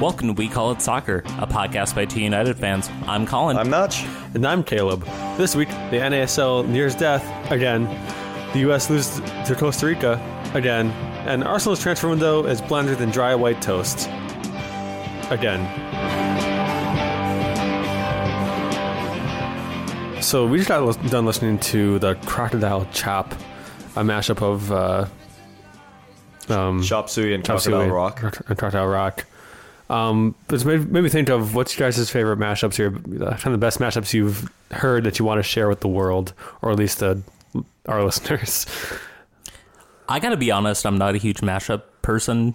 Welcome to We Call It Soccer, a podcast by T-United fans. I'm Colin. I'm Notch. And I'm Caleb. This week, the NASL nears death again. The U.S. loses to Costa Rica again. And Arsenal's transfer window is blonder than dry white toast. Again. So we just got done listening to the Crocodile Chop, a mashup of Chop Suey and Crocodile Rock. It's made me think of what's your guys' favorite mashups here, kind of the best mashups you've heard that you want to share with the world, or at least our listeners. I gotta be honest, I'm not a huge mashup person.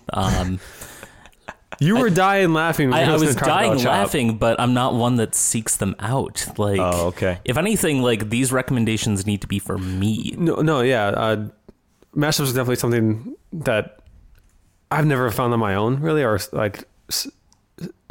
You were dying laughing. I was dying laughing, but I'm not one that seeks them out. Like, oh, okay. If anything, like these recommendations need to be for me. No, yeah. Mashups is definitely something that I've never found on my own, really, or like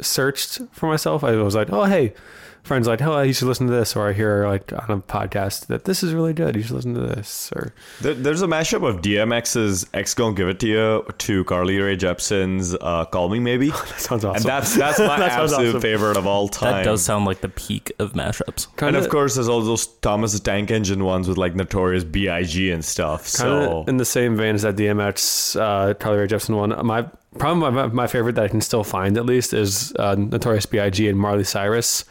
searched for myself. I was like, oh, hey, friends, like, oh, you should listen to this, or I hear like on a podcast that this is really good, you should listen to this. Or there's a mashup of DMX's "X Gon' Give It to You" to Carly Rae Jepsen's "Call Me Maybe." That sounds awesome. And that's my absolute favorite of all time. That does sound like the peak of mashups. Of course, there's all those Thomas Tank Engine ones with like Notorious B.I.G. and stuff. So in the same vein as that DMX Carly Rae Jepsen one, my favorite that I can still find, at least, is Notorious B.I.G. and Miley Cyrus,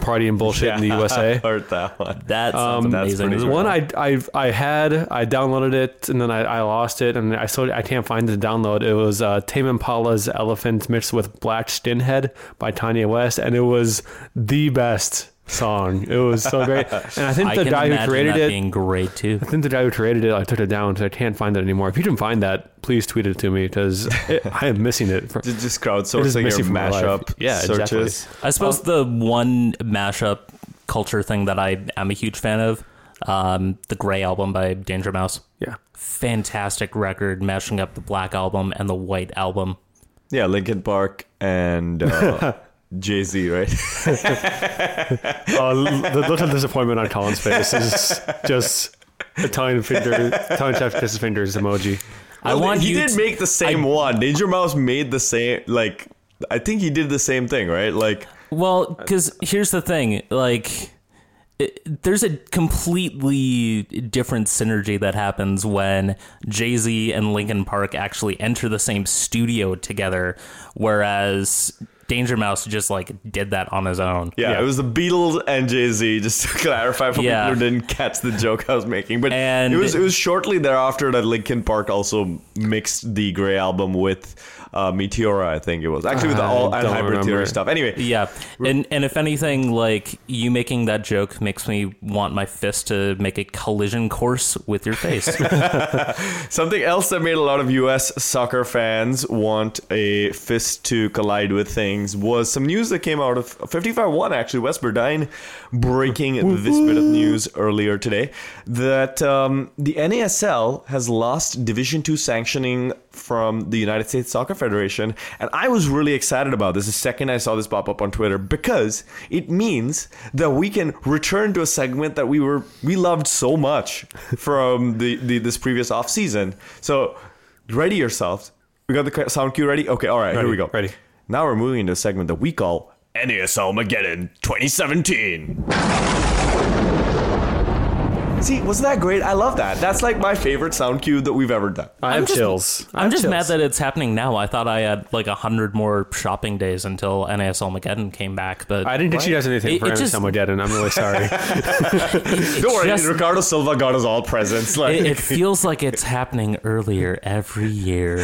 Party and Bullshit in the USA. I've heard that one. That sounds amazing. There's one I downloaded it, and then I lost it, and I can't find the download. It was Tame Impala's "Elephant" mixed with Black Skinhead by Tanya West, and it was the best song. It was so great. And I think the guy who created it being great too. I think the guy who created it, I took it down because I can't find it anymore. If you can find that, please tweet it to me because I am missing it. Just crowdsourcing your mashup searches. Exactly. I suppose the one mashup culture thing that I am a huge fan of, the Grey Album by Danger Mouse. Yeah. Fantastic record, mashing up the Black Album and the White Album. Yeah, Linkin Park and... Jay-Z, right? The look of disappointment on Colin's face is just a Italian chef kisses fingers emoji. He did make the same one. Danger Mouse made the same. Like, I think he did the same thing, right? Like, well, because here's the thing. Like, there's a completely different synergy that happens when Jay-Z and Linkin Park actually enter the same studio together, whereas Danger Mouse just like did that on his own. Yeah, it was the Beatles and Jay-Z, just to clarify for people who didn't catch the joke I was making. But it was shortly thereafter that Linkin Park also mixed the Grey Album with Meteora, I think it was. Actually, with all and Hybrid Theory stuff. Anyway. Yeah, and if anything, like you making that joke makes me want my fist to make a collision course with your face. Something else that made a lot of U.S. soccer fans want a fist to collide with things was some news that came out of 55-1, actually. West Berdine breaking this bit of news earlier today that the NASL has lost Division 2 sanctioning from the United States Soccer Federation. And I was really excited about this the second I saw this pop up on Twitter, because it means that we can return to a segment that we loved so much from this previous offseason. So ready yourselves. We got the sound cue ready? Okay, all right, ready, here we go. Ready. Now we're moving into a segment that we call NASL Mageddon 2017. See, wasn't that great? I love that. That's like my favorite sound cue that we've ever done. I have chills. I'm just mad that it's happening now. I thought I had like 100 more shopping days until NASL Mageddon came back. But I didn't think she does anything for NASL Mageddon. I'm really sorry. Don't worry. Ricardo Silva got us all presents. Like. It feels like it's happening earlier every year.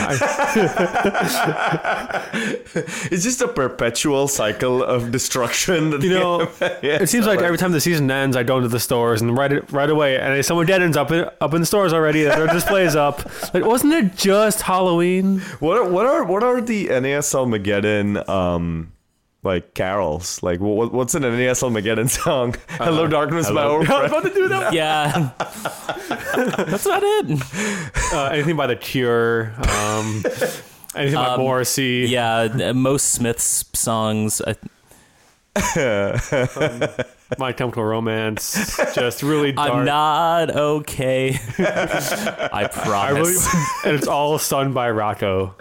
It's just a perpetual cycle of destruction. You know, it seems like every time the season ends, I go into the stores and right away, and someone dead ends up in the stores already. Their displays up. Like, wasn't it just Halloween? What are the NASL Mageddon like carols? Like what's an NASL Mageddon song? Hello Darkness, by Old Friend. I was about to do that. Yeah, that's not it. Anything by The Cure. Anything by Morrissey. Yeah, most Smith's songs. My Chemical Romance, just really dark. I'm not okay. I promise. And it's all sung by Rocco.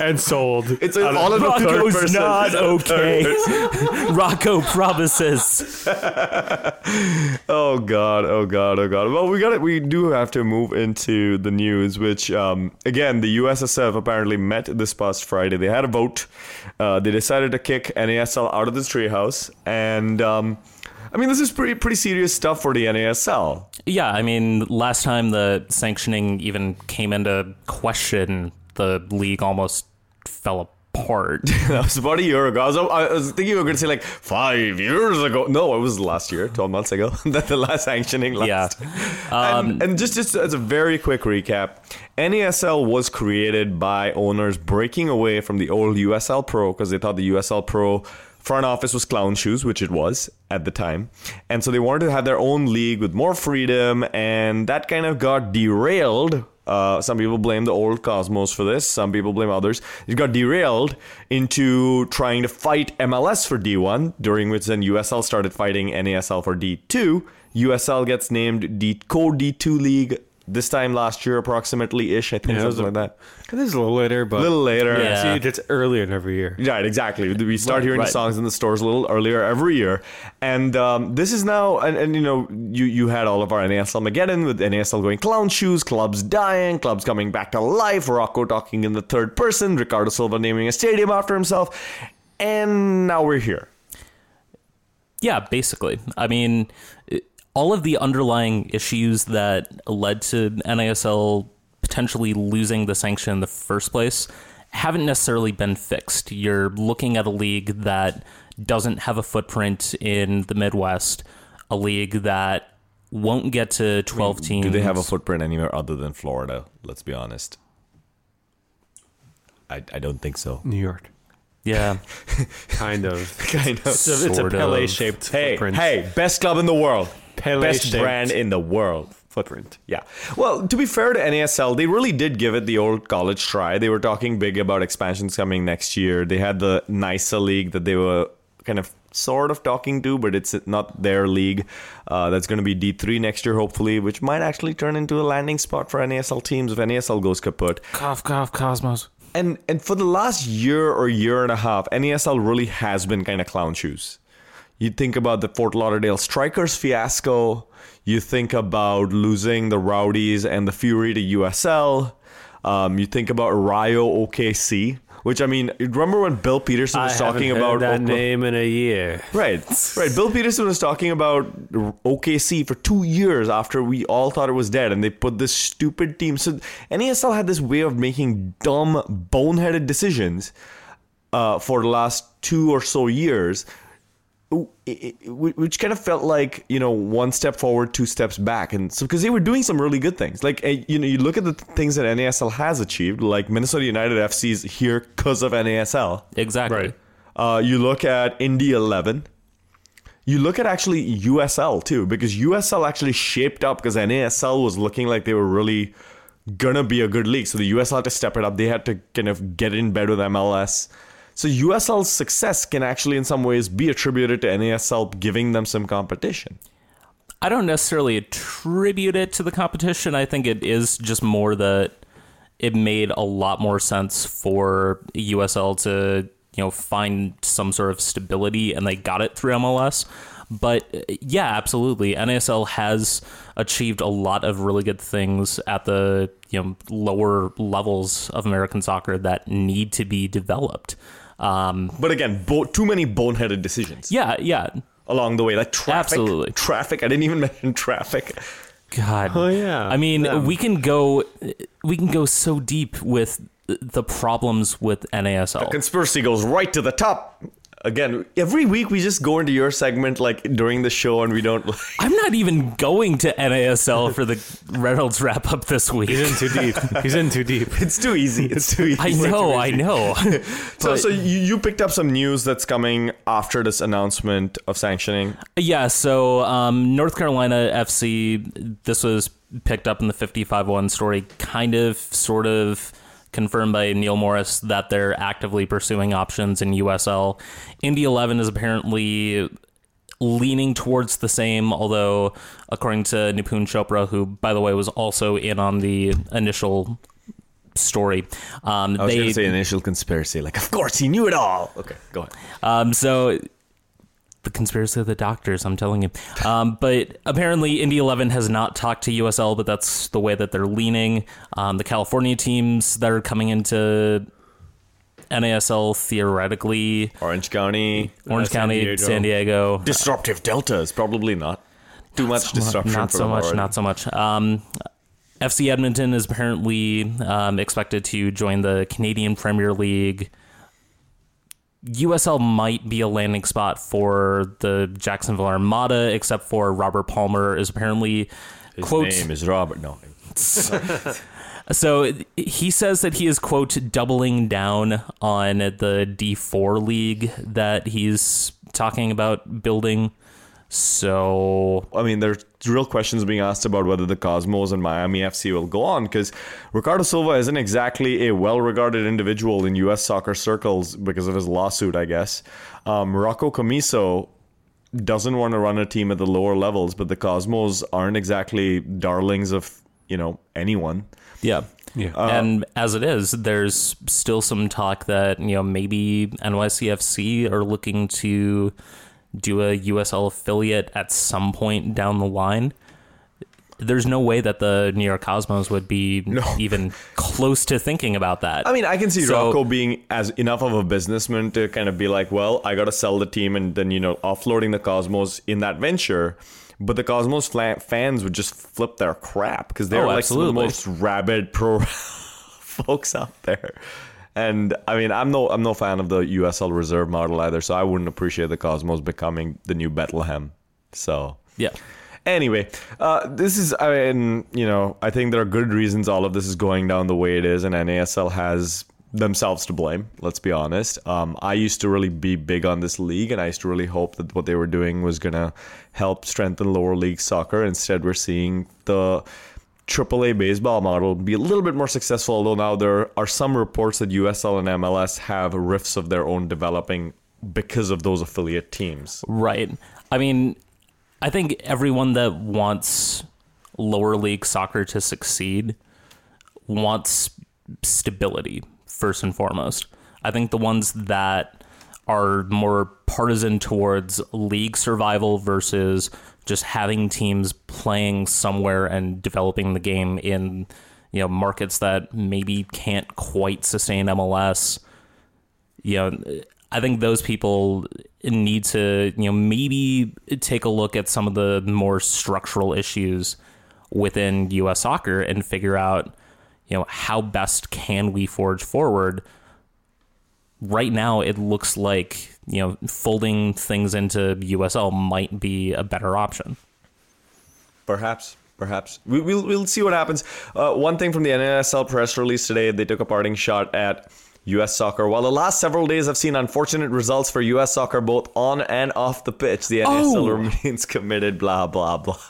and sold. It's like all of Rocco's not okay. Rocco promises. Oh god. Well, we do have to move into the news, which again, the USSF apparently met this past Friday. They had a vote. They decided to kick NASL out of the treehouse, and I mean, this is pretty serious stuff for the NASL. Yeah, I mean, last time the sanctioning even came into question, the league almost fell apart. That was about a year ago. I was thinking you were going to say like 5 years ago. No, it was last year, 12 months ago, that the last sanctioning last. Yeah. And just as a very quick recap, NASL was created by owners breaking away from the old USL Pro because they thought the USL Pro front office was clown shoes, which it was at the time. And so they wanted to have their own league with more freedom, and that kind of got derailed. Some people blame the old Cosmos for this. Some people blame others. It got derailed into trying to fight MLS for D1, during which then USL started fighting NASL for D2. USL gets named D2 League this time last year, approximately-ish, I think, something like that. This is a little later, but... Yeah. See, it's earlier in every year. Right, exactly. We start hearing the songs in the stores a little earlier every year. And this is now... And you know, you had all of our NASL Mageddon with NASL going clown shoes, clubs dying, clubs coming back to life, Rocco talking in the third person, Ricardo Silva naming a stadium after himself, and now we're here. Yeah, basically. I mean... All of the underlying issues that led to NASL potentially losing the sanction in the first place haven't necessarily been fixed. You're looking at a league that doesn't have a footprint in the Midwest, a league that won't get to 12 teams. Do they have a footprint anywhere other than Florida? Let's be honest. I don't think so. New York. Yeah, kind of. So it's a Pele-shaped footprint. Hey, best club in the world. Best brand in the world. Footprint. Yeah. Well, to be fair to NASL, they really did give it the old college try. They were talking big about expansions coming next year. They had the NISA league that they were kind of sort of talking to, but it's not their league. That's going to be D3 next year, hopefully, which might actually turn into a landing spot for NASL teams if NASL goes kaput. Cough, cough, Cosmos. And for the last year or year and a half, NASL really has been kind of clown shoes. You think about the Fort Lauderdale Strikers fiasco. You think about losing the Rowdies and the Fury to USL. You think about Rayo OKC, which, I mean, remember when Bill Peterson was talking about... I haven't heard that name in a year. Right. Bill Peterson was talking about OKC for 2 years after we all thought it was dead, and they put this stupid team. So NASL had this way of making dumb, boneheaded decisions for the last 2 or so years, which kind of felt like, you know, one step forward, 2 steps back. And so, because they were doing some really good things. Like, you know, you look at the things that NASL has achieved, like Minnesota United FC is here because of NASL. Exactly. Right. You look at Indy 11. You look at actually USL too, because USL actually shaped up because NASL was looking like they were really going to be a good league. So the USL had to step it up. They had to kind of get in bed with MLS. So USL's success can actually in some ways be attributed to NASL giving them some competition. I don't necessarily attribute it to the competition. I think it is just more that it made a lot more sense for USL to, you know, find some sort of stability, and they got it through MLS. But yeah, absolutely. NASL has achieved a lot of really good things at the, you know, lower levels of American soccer that need to be developed. But again, too many boneheaded decisions. Yeah. Along the way, like traffic. Absolutely. Traffic. I didn't even mention traffic. God. Oh yeah. I mean, we can go so deep with the problems with NASL. The conspiracy goes right to the top. Again, every week we just go into your segment like during the show, and we don't. Like... I'm not even going to NASL for the Reynolds wrap up this week. He's in too deep. It's too easy. I know. So you picked up some news that's coming after this announcement of sanctioning. Yeah. So North Carolina FC. This was picked up in the 55-1 story. Kind of, sort of. Confirmed by Neil Morris that they're actively pursuing options in USL. Indy 11 is apparently leaning towards the same, although according to Nipun Chopra, who, by the way, was also in on the initial story. I was going to say initial conspiracy. Like, of course, he knew it all. Okay, go ahead. So... the conspiracy of the doctors, I'm telling you. But apparently Indy 11 has not talked to USL, but that's the way that they're leaning. The California teams that are coming into NASL theoretically. Orange County, San Diego. Disruptive Delta is probably not too much disruption. Not so much. FC Edmonton is apparently expected to join the Canadian Premier League. USL might be a landing spot for the Jacksonville Armada, except for Robert Palmer is apparently... his name is Robert. No. So he says that he is, quote, doubling down on the D4 league that he's talking about building. So... I mean, there's real questions being asked about whether the Cosmos and Miami FC will go on, because Ricardo Silva isn't exactly a well-regarded individual in U.S. soccer circles because of his lawsuit, I guess. Rocco Camiso doesn't want to run a team at the lower levels, but the Cosmos aren't exactly darlings of, you know, anyone. Yeah. Yeah. And as it is, there's still some talk that, you know, maybe NYCFC are looking to... do a USL affiliate at some point down the line. There's no way that the New York Cosmos would be even close to thinking about that. I mean, I can see Rocco being as enough of a businessman to kind of be like, well, I got to sell the team and then, you know, offloading the Cosmos in that venture. But the Cosmos fans would just flip their crap because they're like some of the most rabid pro folks out there. And I mean, I'm no fan of the USL reserve model either, so I wouldn't appreciate the Cosmos becoming the new Bethlehem. So yeah. Anyway, this is, I mean, you know, I think there are good reasons all of this is going down the way it is, and NASL has themselves to blame. Let's be honest. I used to really be big on this league, and I used to really hope that what they were doing was gonna help strengthen lower league soccer. Instead, we're seeing the AAA baseball model be a little bit more successful, although now there are some reports that USL and MLS have rifts of their own developing because of those affiliate teams. Right. I mean, I think everyone that wants lower league soccer to succeed wants stability, first and foremost. I think the ones that are more partisan towards league survival versus just having teams playing somewhere and developing the game in, you know, markets that maybe can't quite sustain MLS. You know, I think those people need to, you know, maybe take a look at some of the more structural issues within U.S. soccer and figure out, you know, how best can we forge forward. Right now, it looks like, you know, folding things into USL might be a better option. Perhaps. We'll see what happens. One thing from the NASL press release today, they took a parting shot at U.S. soccer. While the last several days have seen unfortunate results for U.S. soccer both on and off the pitch, the NASL remains committed, blah, blah, blah.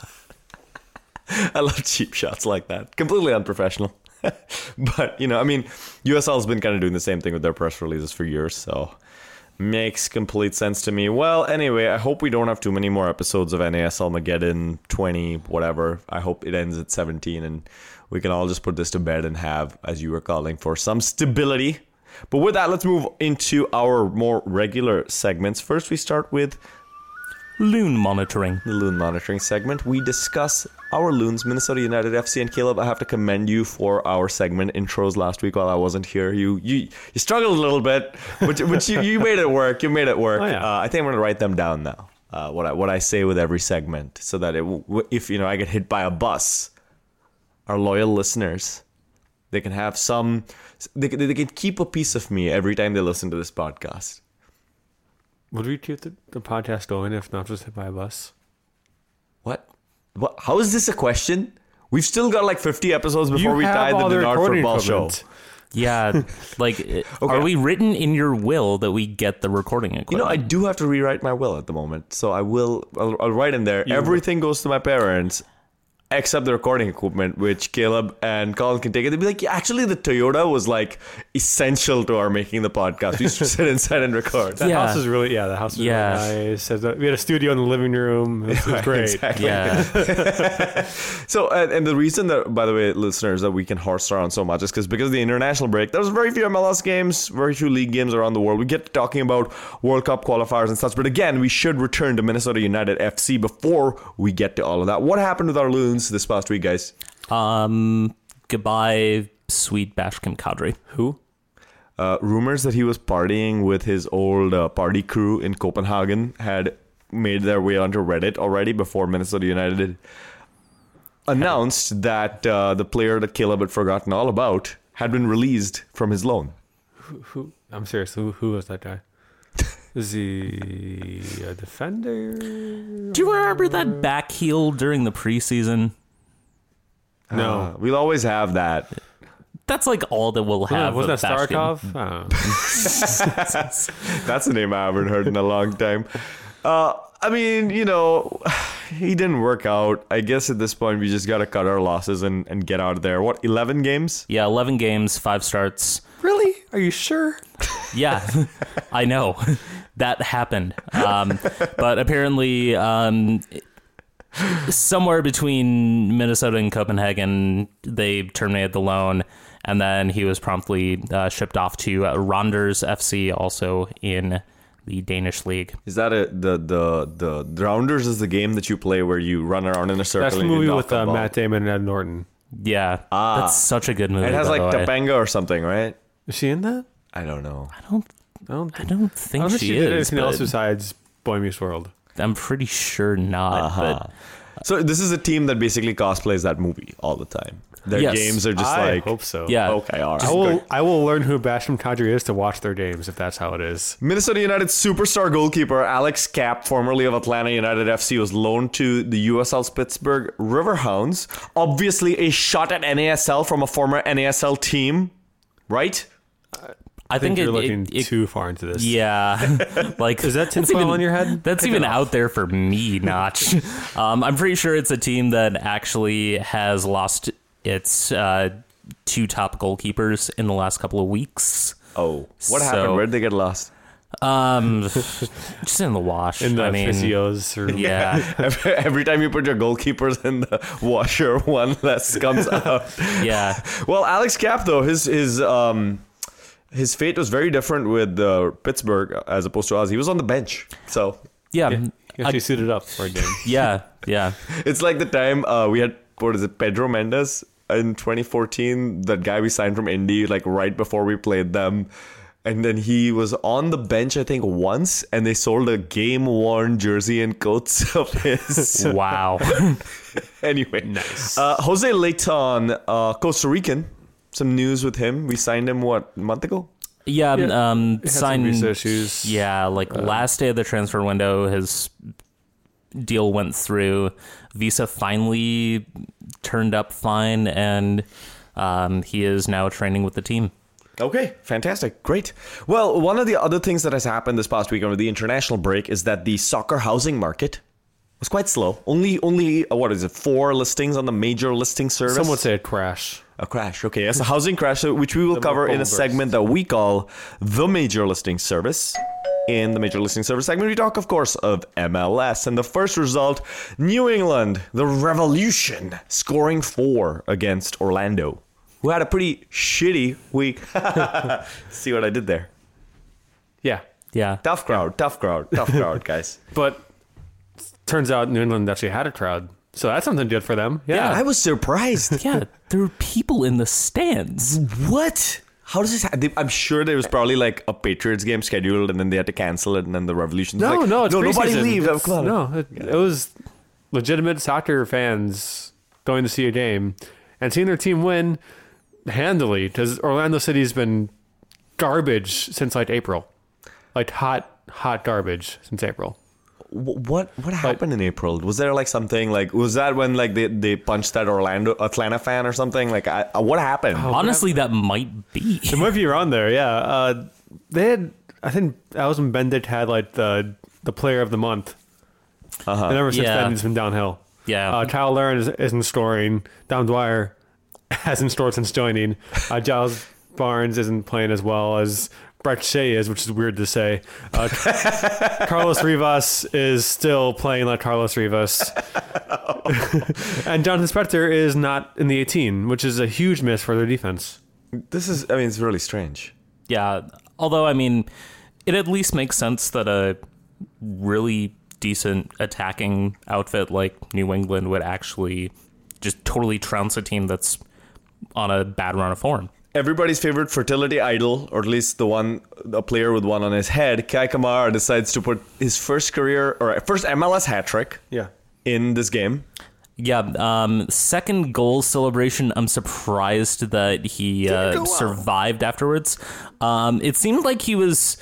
I love cheap shots like that. Completely unprofessional. But, you know, I mean, USL's been kind of doing the same thing with their press releases for years, so makes complete sense to me. Well, anyway, I hope we don't have too many more episodes of NASL Mageddon 20, whatever. I hope it ends at 17 and we can all just put this to bed and have, as you were calling for, some stability. But with that, let's move into our more regular segments. First, we start with Loon Monitoring. The Loon Monitoring segment. We discuss our loons, Minnesota United FC. And Caleb, I have to commend you for our segment intros last week while I wasn't here. You struggled a little bit, but you made it work. Oh, yeah. I think I'm going to write them down now, what I say with every segment, so that if you know I get hit by a bus, our loyal listeners, they can have some... They can keep a piece of me every time they listen to this podcast. Would we keep the podcast going if not just hit by a bus? What? How is this a question? We've still got like 50 episodes before we tie the Denard football show. Yeah, like, okay. Are we written in your will that we get the recording equipment? You know, I do have to rewrite my will at the moment, so I'll write in there. Everything goes to my parents, except the recording equipment, which Caleb and Colin can take it. They'd be like, actually, the Toyota was like essential to our making the podcast. We used to sit inside and record. The house is really nice. We had a studio in the living room. It was great. Exactly. Yeah. So, and the reason that, by the way, listeners, that we can horse around so much is because of the international break. There's very few MLS games, very few league games around the world. We get to talking about World Cup qualifiers and such, but again, we should return to Minnesota United FC before we get to all of that. What happened with our Loons this past week, guys? Goodbye, sweet Bashkim Kadri. Who? Rumors that he was partying with his old party crew in Copenhagen had made their way onto Reddit already before Minnesota United announced that the player that Caleb had forgotten all about had been released from his loan. Who? I'm serious. Who was that guy? Is he a defender? Do you remember that back heel during the preseason? No. We'll always have that. That's like all that we'll have. Wasn't that Starkov? That's a name I haven't heard in a long time. I mean, you know, he didn't work out. I guess at this point, we just got to cut our losses and get out of there. What, 11 games? Yeah, 11 games, 5 starts. Really? Are you sure? Yeah, I know. That happened. But apparently, somewhere between Minnesota and Copenhagen, they terminated the loan. And then he was promptly shipped off to Randers FC, also in the Danish league. Is that the Rounders is the game that you play where you run around in a circle? That's the movie with Matt Damon and Ed Norton. Yeah, that's such a good movie. It has like Topanga or something, right? Is she in that? I don't know. I don't think she is. Did anything else besides Boy Meets World? I'm pretty sure not. But so this is a team that basically cosplays that movie all the time. Their games are just I hope so. Yeah. Okay, all right. I will learn who Bashkim Kadri is to watch their games, if that's how it is. Minnesota United's superstar goalkeeper Alex Kapp, formerly of Atlanta United FC, was loaned to the USL's Pittsburgh Riverhounds. Obviously a shot at NASL from a former NASL team, right? I think you're looking too far into this. Yeah. Like, is that tinfoil on your head? That's even out there for me, Notch. I'm pretty sure it's a team that actually has lost its two top goalkeepers in the last couple of weeks. Oh, what happened? Where'd they get lost? Just in the wash. In the physios. Yeah. Every time you put your goalkeepers in the washer, one less comes out. Yeah. Well, Alex Kapp, though, his fate was very different with Pittsburgh as opposed to us. He was on the bench. So yeah. He actually suited up for a game. Yeah. Yeah. It's like the time we had, what is it, Pedro Mendes in 2014, that guy we signed from Indy, like right before we played them. And then he was on the bench, I think, once, and they sold a game-worn jersey and coats of his. Wow. Anyway. Nice. Jose Leighton, Costa Rican. Some news with him. We signed him, what, a month ago? Yeah. Signed some visa issues. Yeah, like last day of the transfer window, his deal went through. Visa finally turned up fine, and he is now training with the team. Okay, fantastic. Great. Well, one of the other things that has happened this past weekend with the international break is that the soccer housing market was quite slow. Only what is it, 4 listings on the major listing service? Some would say a crash. A crash, okay. Yes, a housing crash, which we will cover in a segment that we call The Major Listing Service. In the Major Listing Service segment, we talk, of course, of MLS. And the first result, New England, the Revolution, scoring 4 against Orlando, who had a pretty shitty week. See what I did there? Yeah. Yeah. Tough crowd, guys. But turns out New England actually had a crowd. So that's something good for them. Yeah. I was surprised. Yeah. There were people in the stands. What? How does this happen? I'm sure there was probably like a Patriots game scheduled and then they had to cancel it and then the Revolution. Nobody leaves. It was legitimate soccer fans going to see a game and seeing their team win handily, because Orlando City's been garbage since like April. Like hot garbage since April. What happened in April? Was there like something like, was that when like they punched that Atlanta fan or something? Like what happened? Honestly, that might be. It might be around there. Yeah, they had. I think Alison Bendick had like the player of the month, and ever since then it's been downhill. Yeah, Kyle Larin isn't scoring. Dom Dwyer hasn't scored since joining. Giles Barnes isn't playing as well as Breck Shea is, which is weird to say. Carlos Rivas is still playing like Carlos Rivas. And Jonathan Spector is not in the 18, which is a huge miss for their defense. This is, I mean, it's really strange. Yeah, although, I mean, it at least makes sense that a really decent attacking outfit like New England would actually just totally trounce a team that's on a bad run of form. Everybody's favorite fertility idol, or at least the one, a player with one on his head, Kei Kamara decides to put his first career, or first MLS hat trick in this game. Yeah, second goal celebration, I'm surprised that he survived afterwards. It seemed like he was...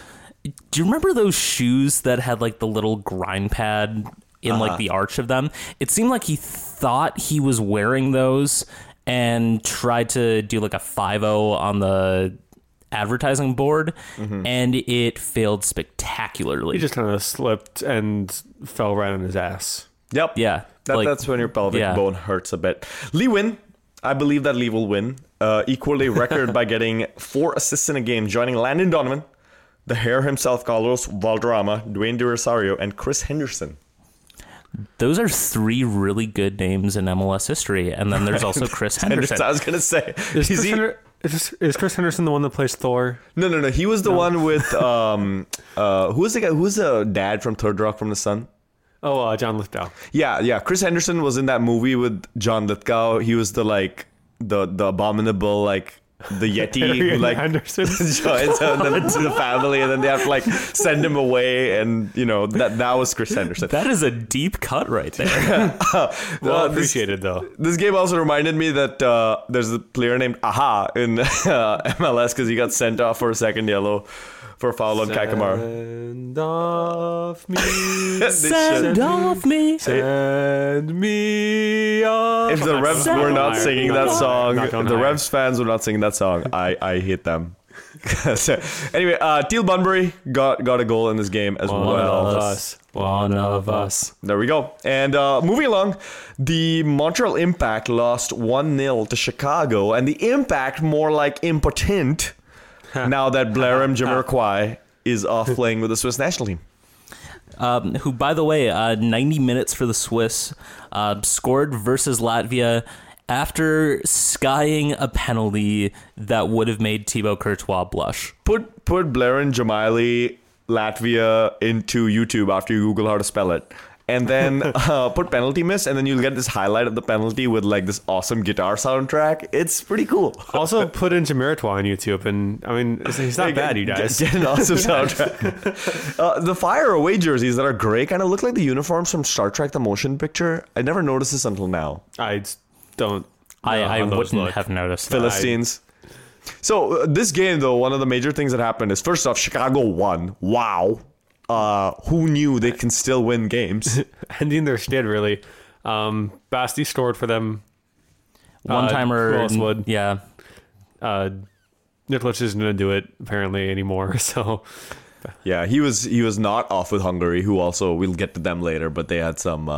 Do you remember those shoes that had like the little grind pad in like the arch of them? It seemed like he thought he was wearing those and tried to do like a 5-0 on the advertising board, and it failed spectacularly. He just kind of slipped and fell right on his ass. Yep. Yeah. That's when your pelvic bone hurts a bit. Lee Win. I believe that Lee will win. Equally record by getting 4 assists in a game, joining Landon Donovan, the hair himself, Carlos Valderrama, Dwayne De Rosario, and Chris Henderson. Those are 3 really good names in MLS history, and then there's also Chris Henderson. I was going to say, is Chris Henderson the one that plays Thor? No. He was the one with who was the guy? Who's the dad from Third Rock from the Sun? Oh, John Lithgow. Yeah. Chris Henderson was in that movie with John Lithgow. He was the abominable the Yeti, like, joins out to the family, and then they have to send him away, and that was Chris Henderson. That is a deep cut right there. Appreciated though. This game also reminded me that there's a player named Aha in MLS because he got sent off for a second yellow for a foul on Kei Kamara. Send off me. Send off me. Send me off. If the refs were not singing that song, if the refs fans were not singing that song, I hate them. So, anyway, Teal Bunbury got a goal in this game as well. One of us. There we go. And moving along, the Montreal Impact lost 1-0 to Chicago, and the Impact more like impotent now that Blairim Jamiroquai is off playing with the Swiss national team. Who, by the way, 90 minutes for the Swiss, scored versus Latvia after skying a penalty that would have made Thibaut Courtois blush. Put Blairim Jamiroquai Latvia into YouTube after you Google how to spell it. And then put penalty miss, and then you'll get this highlight of the penalty with this awesome guitar soundtrack. It's pretty cool. Also, put in Jamiroquai on YouTube, and I mean, he's not bad, you guys. Get an awesome soundtrack. The Fire away jerseys that are gray kind of look like the uniforms from Star Trek: The Motion Picture. I never noticed this until now. I don't. I wouldn't have noticed. Philistines. So this game, though, one of the major things that happened is, first off, Chicago won. Wow. Who knew they can still win games? Ending their skid, really. Basti scored for them. One-timer. Yeah. Nikolic isn't going to do it, apparently, anymore. So, yeah, he was not off with Hungary, who also, we'll get to them later, but they had some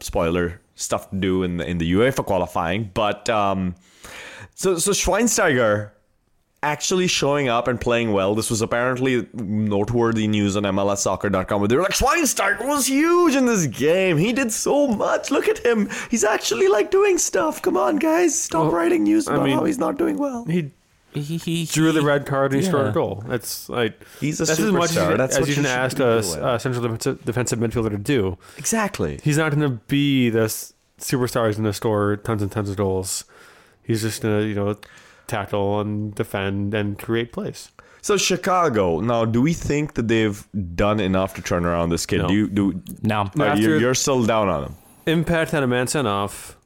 spoiler stuff to do in the UEFA qualifying. But, so Schweinsteiger... actually showing up and playing well. This was apparently noteworthy news on MLSsoccer.com, where they were like, Schweinsteiger was huge in this game. He did so much. Look at him. He's actually doing stuff. Come on, guys. Stop writing news about how he's not doing well. He drew the red card and he scored a goal. That's he's a superstar. That's what you can ask a central defensive midfielder to do. Exactly. He's not going to be the superstar who's going to score tons and tons of goals. He's just going to, tackle and defend and create plays. So Chicago, now do we think that they've done enough to turn around this kid? No. No. You're still down on them. Impact had a man sent off,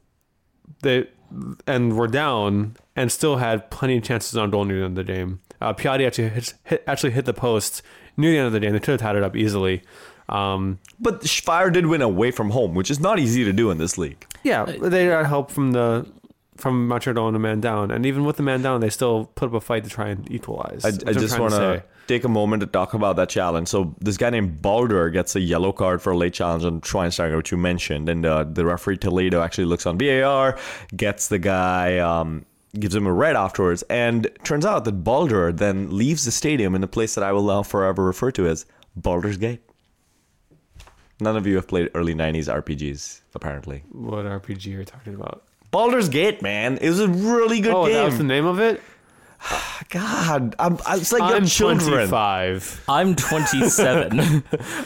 and were down and still had plenty of chances on goal near the end of the game. Piatti actually hit the post near the end of the game. They could have tied it up easily. But Fire did win away from home, which is not easy to do in this league. Yeah, they got help from Montreal and a man down. And even with the man down, they still put up a fight to try and equalize. I just want to take a moment to talk about that challenge. So this guy named Bowder gets a yellow card for a late challenge on Schweinsteiger, which you mentioned. And the referee Toledo actually looks on VAR, gets the guy gives him a red afterwards. And turns out that Baldur then leaves the stadium in a place that I will now forever refer to as Baldur's Gate. None of you have played early 90s RPGs, apparently. What RPG are you talking about? Baldur's Gate, man. It was a really good game. Oh, that's the name of it? God, it's like I'm 25. I'm 27.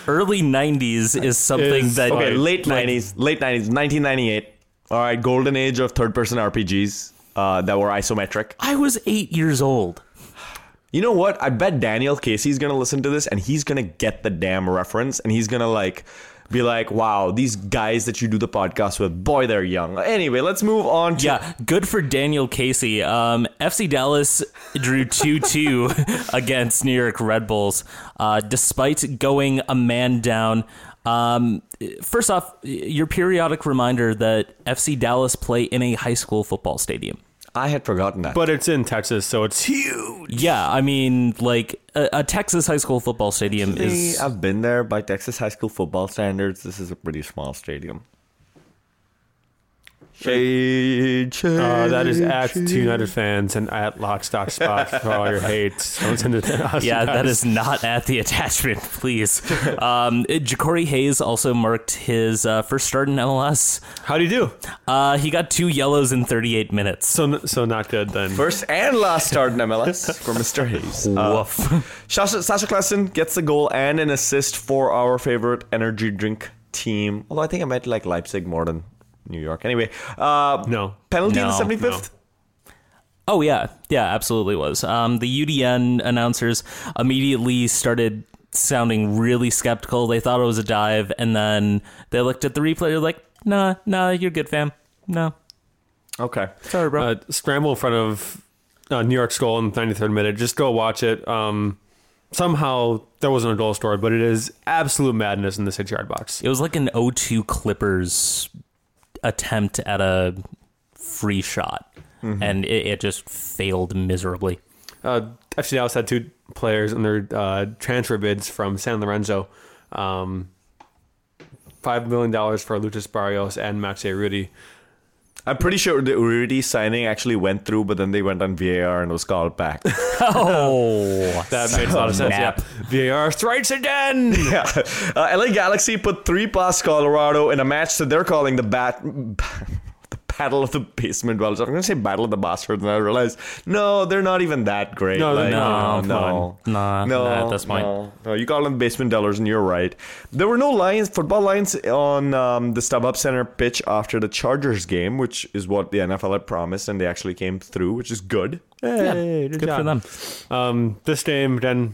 Early 90s is something that... Okay, late 90s, 1998. All right, golden age of third-person RPGs that were isometric. I was 8 years old. You know what? I bet Daniel Casey's going to listen to this, and he's going to get the damn reference, and he's going to, like... be like, wow, these guys that you do the podcast with, boy, they're young. Anyway, let's move on to... Yeah, good for Daniel Casey. FC Dallas drew 2-2 against New York Red Bulls, despite going a man down. First off, your periodic reminder that FC Dallas play in a high school football stadium. I had forgotten that. But it's in Texas, so it's huge. Yeah, I mean, like, a Texas high school football stadium is... I've been there. By Texas high school football standards, this is a pretty small stadium. Shade. That is at T-United fans and at Lockstock Spot for all your hate. Yeah, that is not at the attachment, please. Ja'Cory Hayes also marked his first start in MLS. How'd he do? He got 2 yellows in 38 minutes. So not good then. First and last start in MLS for Mr. Hayes. Woof. Sasha Klassen gets the goal and an assist for our favorite energy drink team. Although I think I meant like Leipzig more than New York. Anyway, penalty in the 75th? No. Oh, yeah, absolutely was. The UDN announcers immediately started sounding really skeptical. They thought it was a dive, and then they looked at the replay. They're like, nah, you're good, fam. No. Okay. Sorry, bro. Scramble in front of New York's goal in the 93rd minute. Just go watch it. Somehow there wasn't a goal scored, but it is absolute madness in the 6-yard box. It was like an 0-2 Clippers attempt at a free shot, and it just failed miserably. FC Dallas had 2 players in their transfer bids from San Lorenzo. $5 million for Luis Barrios and Max Urruti. I'm pretty sure the Urruti signing actually went through, but then they went on VAR and was called back. Oh, that makes a lot of sense. Yeah. VAR strikes again. Yeah. LA Galaxy put 3 past Colorado in a match that they're calling the Battle of the Basement Dwellers. I'm going to say Battle of the Bastards, and I realized, no, they're not even that great. No, at this point. No, you call them Basement Dwellers, and you're right. There were no football lines on the StubHub Center pitch after the Chargers game, which is what the NFL had promised, and they actually came through, which is good. Hey, yeah, good for them. This game, then,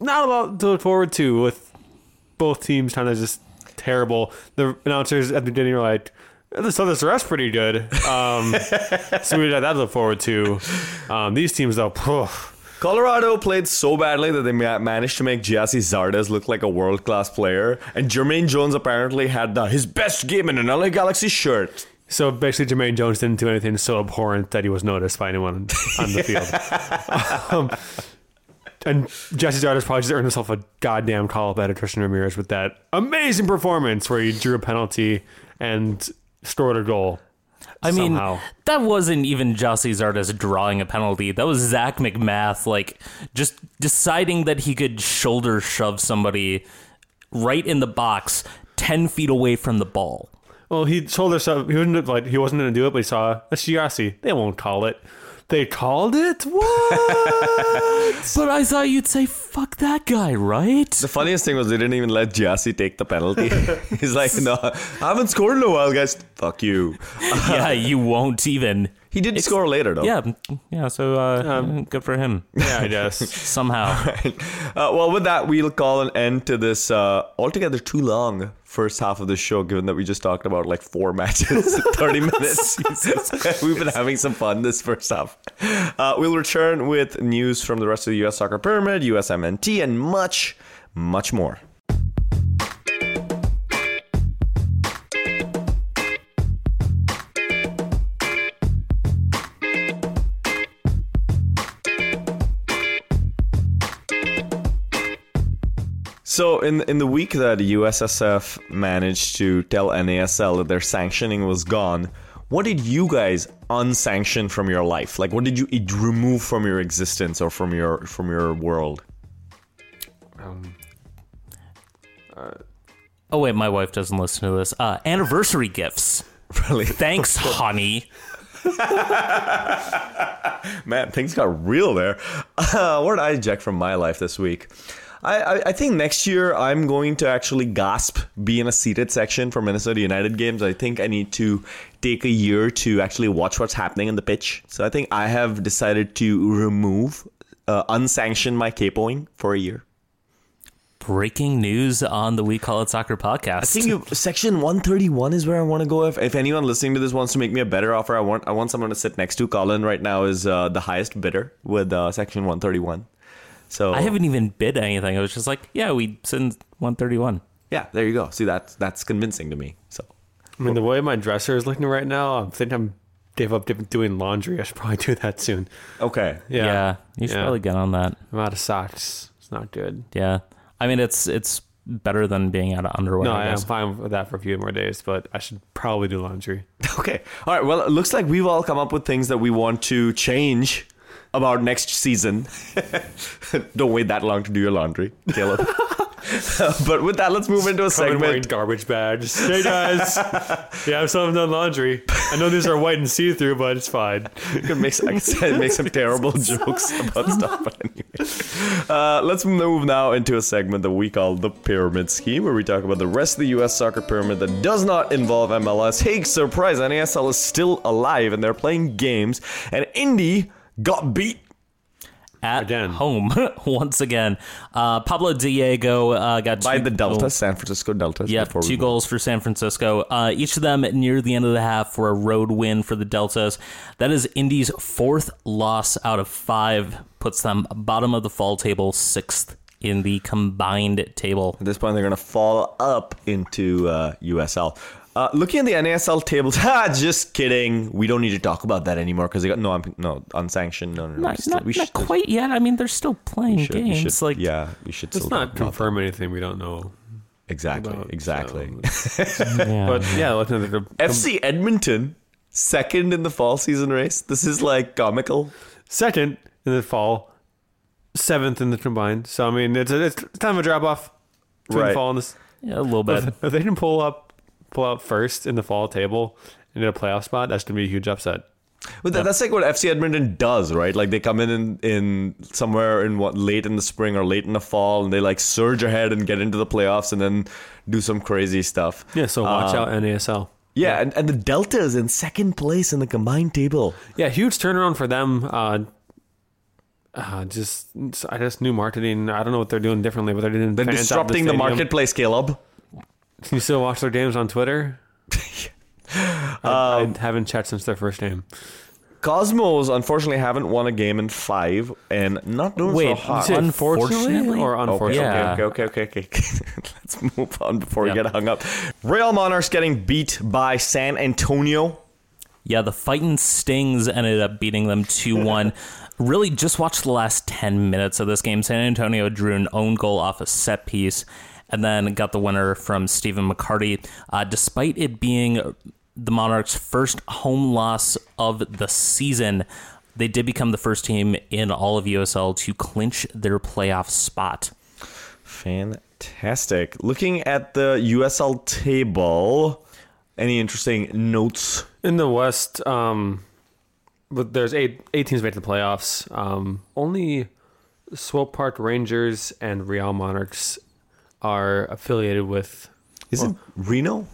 not a lot to look forward to with both teams kind of just terrible. The announcers at the beginning were like, so this rest pretty good. So we got that to look forward to. These teams, though. Colorado played so badly that they managed to make Giassi Zardes look like a world-class player. And Jermaine Jones apparently had his best game in an LA Galaxy shirt. So basically, Jermaine Jones didn't do anything so abhorrent that he was noticed by anyone on the field. And Giassi Zardes probably just earned himself a goddamn call-up out of Christian Ramirez with that amazing performance where he drew a penalty and scored a goal. I mean, that wasn't even Giassi Zardes drawing a penalty. That was Zach McMath, like, just deciding that he could shoulder shove somebody right in the box, 10 feet away from the ball. Well, he shoulder shove. He wasn't going to do it, but he saw a Giassi. They won't call it. They called it? What? But I thought you'd say, fuck that guy, right? The funniest thing was they didn't even let Giassi take the penalty. He's like, no, I haven't scored in a while, guys. Fuck you. Yeah, you won't even. He did score later, though. Yeah, so good for him. Yeah, I guess. Somehow. Right. Well, with that, we'll call an end to this altogether too long first half of the show, given that we just talked about like 4 matches in 30 minutes. We've been having some fun this first half. We'll return with news from the rest of the U.S. Soccer Pyramid, USMNT, and much, much more. So in the week that USSF managed to tell NASL that their sanctioning was gone, What did you guys unsanction from your life? Like, what did you remove from your existence or from your world? Oh wait, my wife doesn't listen to this. Anniversary gifts. Really? Thanks, honey. Man, things got real there. What did I eject from my life this week? I think next year I'm going to actually gasp, be in a seated section for Minnesota United games. I think I need to take a year to actually watch what's happening on the pitch. So I think I have decided to remove, unsanction my capoing for a year. Breaking news on the We Call It Soccer podcast. I think section 131 is where I want to go. If anyone listening to this wants to make me a better offer, I want someone to sit next to. Colin right now is the highest bidder with section 131. So I haven't even bid anything. I was just like, yeah, we send 131. Yeah, there you go. See, that's convincing to me. So, I mean, the way my dresser is looking right now, I'm thinking I'm doing laundry. I should probably do that soon. Okay. Yeah, you should probably get on that. I'm out of socks. It's not good. Yeah. I mean, it's better than being out of underwear. No, I'm fine with that for a few more days, but I should probably do laundry. Okay. All right. Well, it looks like we've all come up with things that we want to change about next season. Don't wait that long to do your laundry, Caleb. But with that, let's move into a segment. Wearing garbage bags. Hey, guys. Yeah, I've still haven't done laundry. I know these are white and see-through, but it's fine. I can make some terrible jokes about stuff. But anyway. Let's move now into a segment that we call the Pyramid Scheme, where we talk about the rest of the U.S. soccer pyramid that does not involve MLS. Hey, surprise, NASL is still alive, and they're playing games. And Indy got beat. At home, once again. Pablo Diego got by the Delta, San Francisco Delta. Yeah, two goals for San Francisco. Each of them near the end of the half for a road win for the Deltas. That is Indy's fourth loss out of five. Puts them bottom of the fall table, sixth in the combined table. At this point, they're going to fall up into USL. Looking at the NASL tables, just kidding. We don't need to talk about that anymore because they got unsanctioned. No, not quite yet. I mean, they're still playing games. We should. Let's not confirm anything we don't know. Exactly. Yeah. But yeah, FC Edmonton second in the fall season race. This is like comical. Second in the fall, seventh in the combined. So I mean, it's kind of a drop off. Right. Fall in this. Yeah, a little bit. If they didn't pull out first in the fall table and in a playoff spot, that's going to be a huge upset. But that's like what FC Edmonton does, right? Like they come in somewhere in late in the spring or late in the fall, and they like surge ahead and get into the playoffs and then do some crazy stuff. Yeah, so watch out NASL. Yeah, and the Delta is in second place in the combined table. Yeah, huge turnaround for them. Just new marketing. I don't know what they're doing differently, but they're disrupting the marketplace, Caleb. Can you still watch their games on Twitter? I haven't checked since their first game. Cosmos, unfortunately, haven't won a game in five and not doing so hot. Unfortunately? Or unfortunately? Okay. Let's move on before we get hung up. Real Monarchs getting beat by San Antonio. Yeah, the Fightin' Stings ended up beating them 2-1. Really, just watch the last 10 minutes of this game. San Antonio drew an own goal off a set piece, and then got the winner from Stephen McCarty, despite it being the Monarchs' first home loss of the season. They did become the first team in all of USL to clinch their playoff spot. Fantastic. Looking at the USL table, any interesting notes? In the West, there's eight teams made to the playoffs. Only Swope Park Rangers and Real Monarchs are affiliated with. Reno?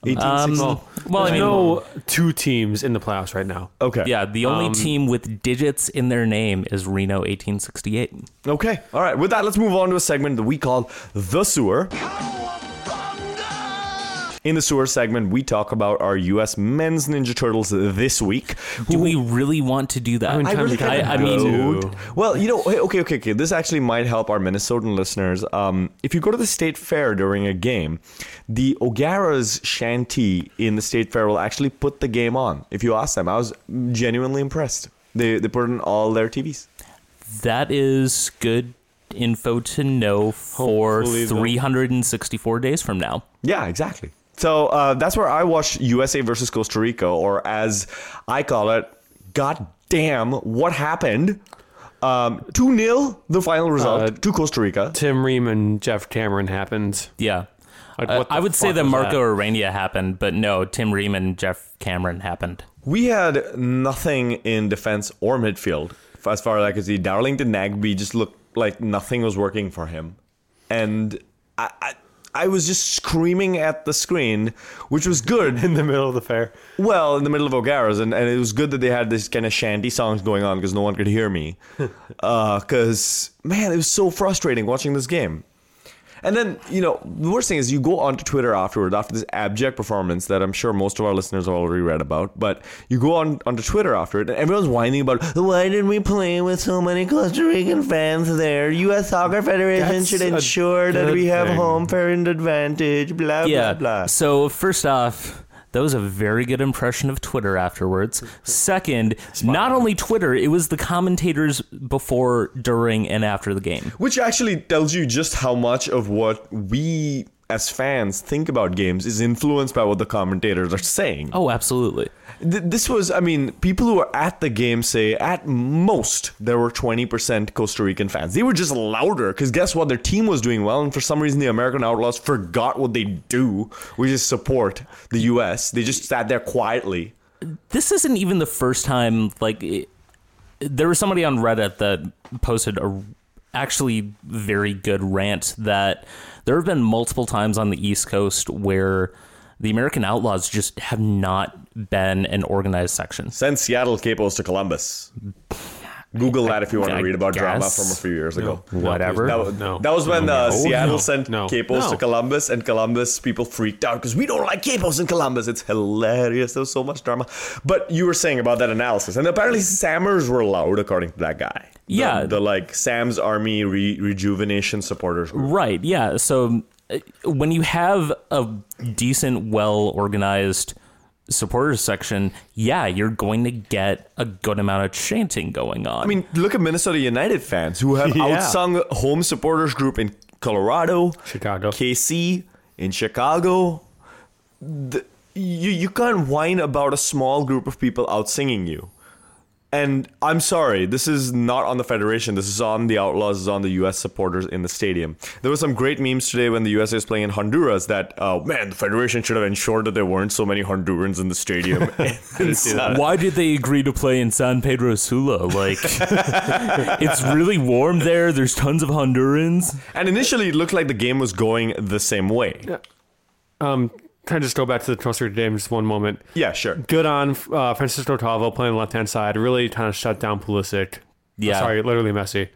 1860? Well, I know two teams in the playoffs right now. Okay. Yeah, the only team with digits in their name is Reno 1868. Okay. All right. With that, let's move on to a segment that we call The Sewer. In the Sewer segment, we talk about our U.S. men's Ninja Turtles this week. Do we really want to do that? I mean, well, you know, okay. This actually might help our Minnesotan listeners. If you go to the State Fair during a game, the O'Gara's Shanty in the State Fair will actually put the game on. If you ask them, I was genuinely impressed. They put it on all their TVs. That is good info to know for 364 days from now. Yeah, exactly. So that's where I watched USA versus Costa Rica, or as I call it, God damn, what happened? 2-0, the final result, to Costa Rica. Tim Ream and Jeff Cameron happened. Yeah. Like, I would say that Marco Arrania happened, but no, Tim Ream and Jeff Cameron happened. We had nothing in defense or midfield. As far as I could see, Darlington Nagbe just looked like nothing was working for him. And I was just screaming at the screen, which was good. In the middle of the fair. Well, in the middle of O'Gara's. And it was good that they had this kind of shanty songs going on because no one could hear me. Because, man, it was so frustrating watching this game. And then, you know, the worst thing is you go onto Twitter afterward, after this abject performance that I'm sure most of our listeners have already read about, but you go onto Twitter after it, and everyone's whining about, why did we play with so many Costa Rican fans there? U.S. Soccer Federation should ensure that we have home parent advantage, blah, blah, blah. So, first off, that was a very good impression of Twitter afterwards. Second, not only Twitter, it was the commentators before, during, and after the game. Which actually tells you just how much of what we as fans think about games is influenced by what the commentators are saying. Oh, absolutely. This was, I mean, people who were at the game say at most there were 20% Costa Rican fans. They were just louder because guess what? Their team was doing well, and for some reason the American Outlaws forgot what they do, which is support the U.S. They just sat there quietly. This isn't even the first time, like, there was somebody on Reddit that posted a actually very good rant that there have been multiple times on the East Coast where the American Outlaws just have not been an organized section. Send Seattle Capos to Columbus. Google that if you want to read about drama from a few years ago. Whatever. That was when Seattle sent Capos to Columbus, and Columbus people freaked out because we don't like Capos in Columbus. It's hilarious. There was so much drama. But you were saying about that analysis, and apparently Sammers were loud, according to that guy. Yeah. The like Sam's Army rejuvenation supporters group. Right, yeah. So when you have a decent, well-organized supporters section, yeah, you're going to get a good amount of chanting going on. I mean, look at Minnesota United fans who have outsung home supporters group in Colorado, Chicago, KC, in Chicago. You can't whine about a small group of people outsinging you. And I'm sorry, this is not on the Federation. This is on the Outlaws, this is on the U.S. supporters in the stadium. There were some great memes today when the USA was playing in Honduras that, man, the Federation should have ensured that there weren't so many Hondurans in the stadium. Why did they agree to play in San Pedro Sula? Like, it's really warm there. There's tons of Hondurans. And initially, it looked like the game was going the same way. Yeah. Can I just go back to the Costa Rica game just one moment? Yeah, sure. Good on Francisco Tavo playing left-hand side. Really kind of shut down Pulisic. Yeah. Sorry, literally Messi.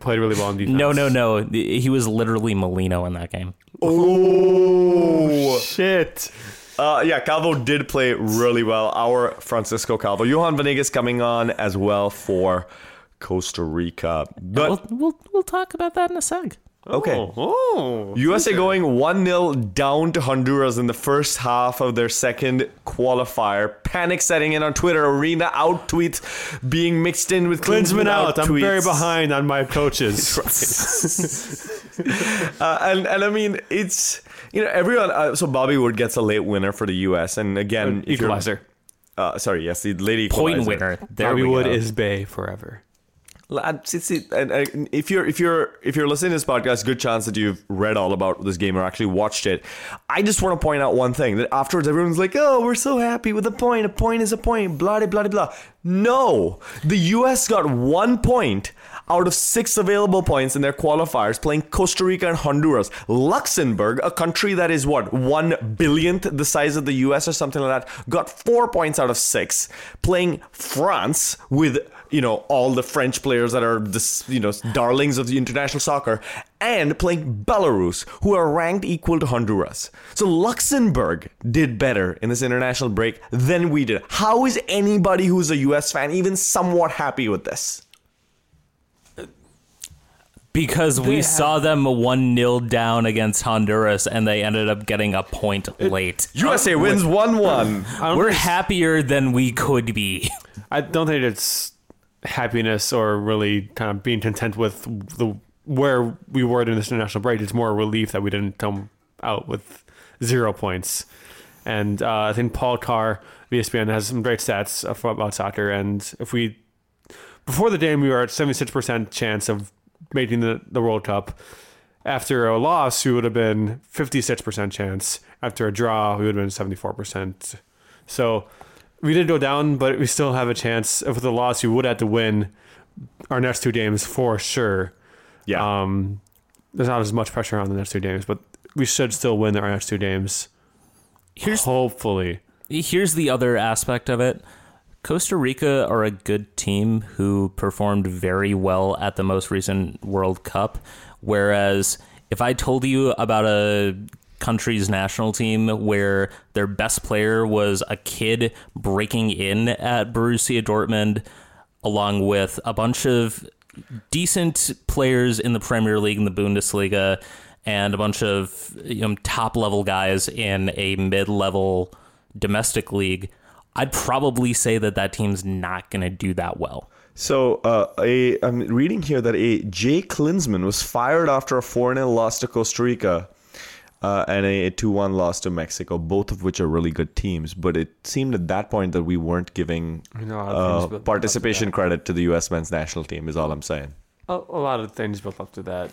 Played really well in defense. No. He was literally Molino in that game. Oh, shit. Calvo did play really well. Our Francisco Calvo. Johan Venegas coming on as well for Costa Rica. But we'll talk about that in a sec. Okay. USA going 1-0 down to Honduras in the first half of their second qualifier. Panic setting in on Twitter. Arena out tweets being mixed in with Klinsmann out tweets. I'm very behind on my coaches. And I mean, it's, you know, everyone. So Bobby Wood gets a late winner for the U.S. And again, equalizer. The lady equalizer. Point winner. Bobby Wood is Bay forever. And if you're listening to this podcast, good chance that you've read all about this game or actually watched it. I just want to point out one thing that afterwards everyone's like, "Oh, we're so happy with a point. A point is a point." Blah de blah de blah. No, the U.S. got 1 point out of 6 available points in their qualifiers, playing Costa Rica and Honduras. Luxembourg, a country that is, 1 billionth the size of the U.S. or something like that, got 4 points out of 6, playing France with, you know, all the French players that are this, you know, darlings of the international soccer, and playing Belarus, who are ranked equal to Honduras. So Luxembourg did better in this international break than we did. How is anybody who's a U.S. fan even somewhat happy with this? Because we saw them 1-0 down against Honduras, and they ended up getting a point late. USA wins 1-1. We're happier than we could be. I don't think it's happiness or really kind of being content with where we were in this international break. It's more a relief that we didn't come out with 0 points. And I think Paul Carr, ESPN, has some great stats about soccer. And if we, before the game, we were at 76% chance of making the World Cup. After a loss, we would have been 56% chance. After a draw, we would have been 74%. So we did go down, but we still have a chance. If with a loss, we would have to win our next two games for sure. Yeah. There's not as much pressure on the next two games, but we should still win our next two games. Hopefully. Here's the other aspect of it. Costa Rica are a good team who performed very well at the most recent World Cup, whereas if I told you about a country's national team where their best player was a kid breaking in at Borussia Dortmund, along with a bunch of decent players in the Premier League and the Bundesliga, and a bunch of top-level guys in a mid-level domestic league, I'd probably say that team's not going to do that well. So I'm reading here that a Jay Klinsmann was fired after a 4-0 loss to Costa Rica and a 2-1 loss to Mexico, both of which are really good teams. But it seemed at that point that we weren't giving participation credit to the U.S. men's national team is all I'm saying. A lot of things built up to that.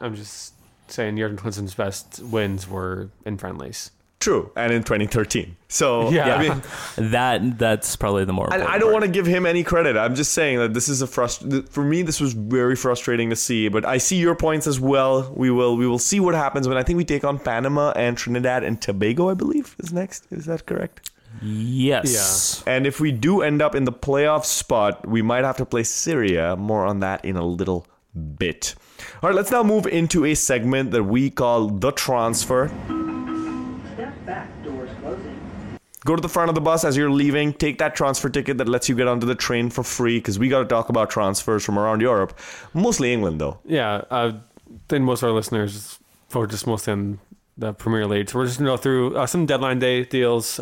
I'm just saying Jurgen Klinsmann's best wins were in friendlies. True, and in 2013. So yeah. I mean, that's probably the more. And I don't want to give him any credit. I'm just saying that this is for me. This was very frustrating to see, but I see your points as well. We will see what happens when I think we take on Panama and Trinidad and Tobago. I believe is next. Is that correct? Yes. Yeah. And if we do end up in the playoff spot, we might have to play Syria. More on that in a little bit. All right, let's now move into a segment that we call The Transfer. Back doors closing. Go to the front of the bus as you're leaving. Take that transfer ticket that lets you get onto the train for free, because we got to talk about transfers from around Europe, mostly England though. Yeah, I think most of our listeners focus mostly on the Premier League. So we're just going to go through some deadline day deals.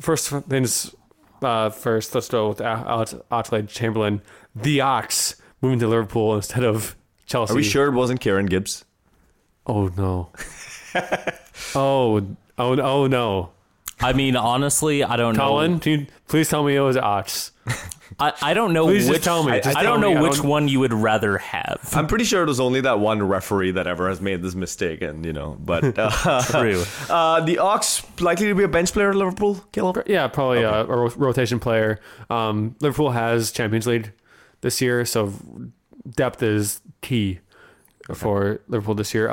First things first, let's go with Oxlade-Chamberlain, the Ox, moving to Liverpool instead of Chelsea. Are we sure it wasn't Kieran Gibbs? Oh no. Oh no. I mean, honestly, I don't know. Colin, can you please tell me it was Ox? I don't know please which just tell me. I don't know which one you would rather have. I'm pretty sure it was only that one referee that ever has made this mistake, and but true. The Ox likely to be a bench player at Liverpool, Caleb? Yeah, probably okay. A rotation player. Liverpool has Champions League this year, so depth is key for Liverpool this year.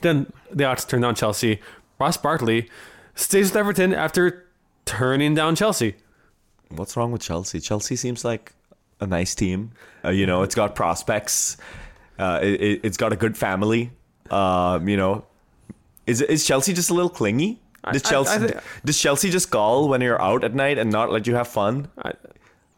Then the Ox turned down Chelsea. Ross Barkley stays with Everton after turning down Chelsea. What's wrong with Chelsea? Chelsea seems like a nice team. It's got prospects. It's got a good family. Is Chelsea just a little clingy? Does Chelsea just call when you're out at night and not let you have fun?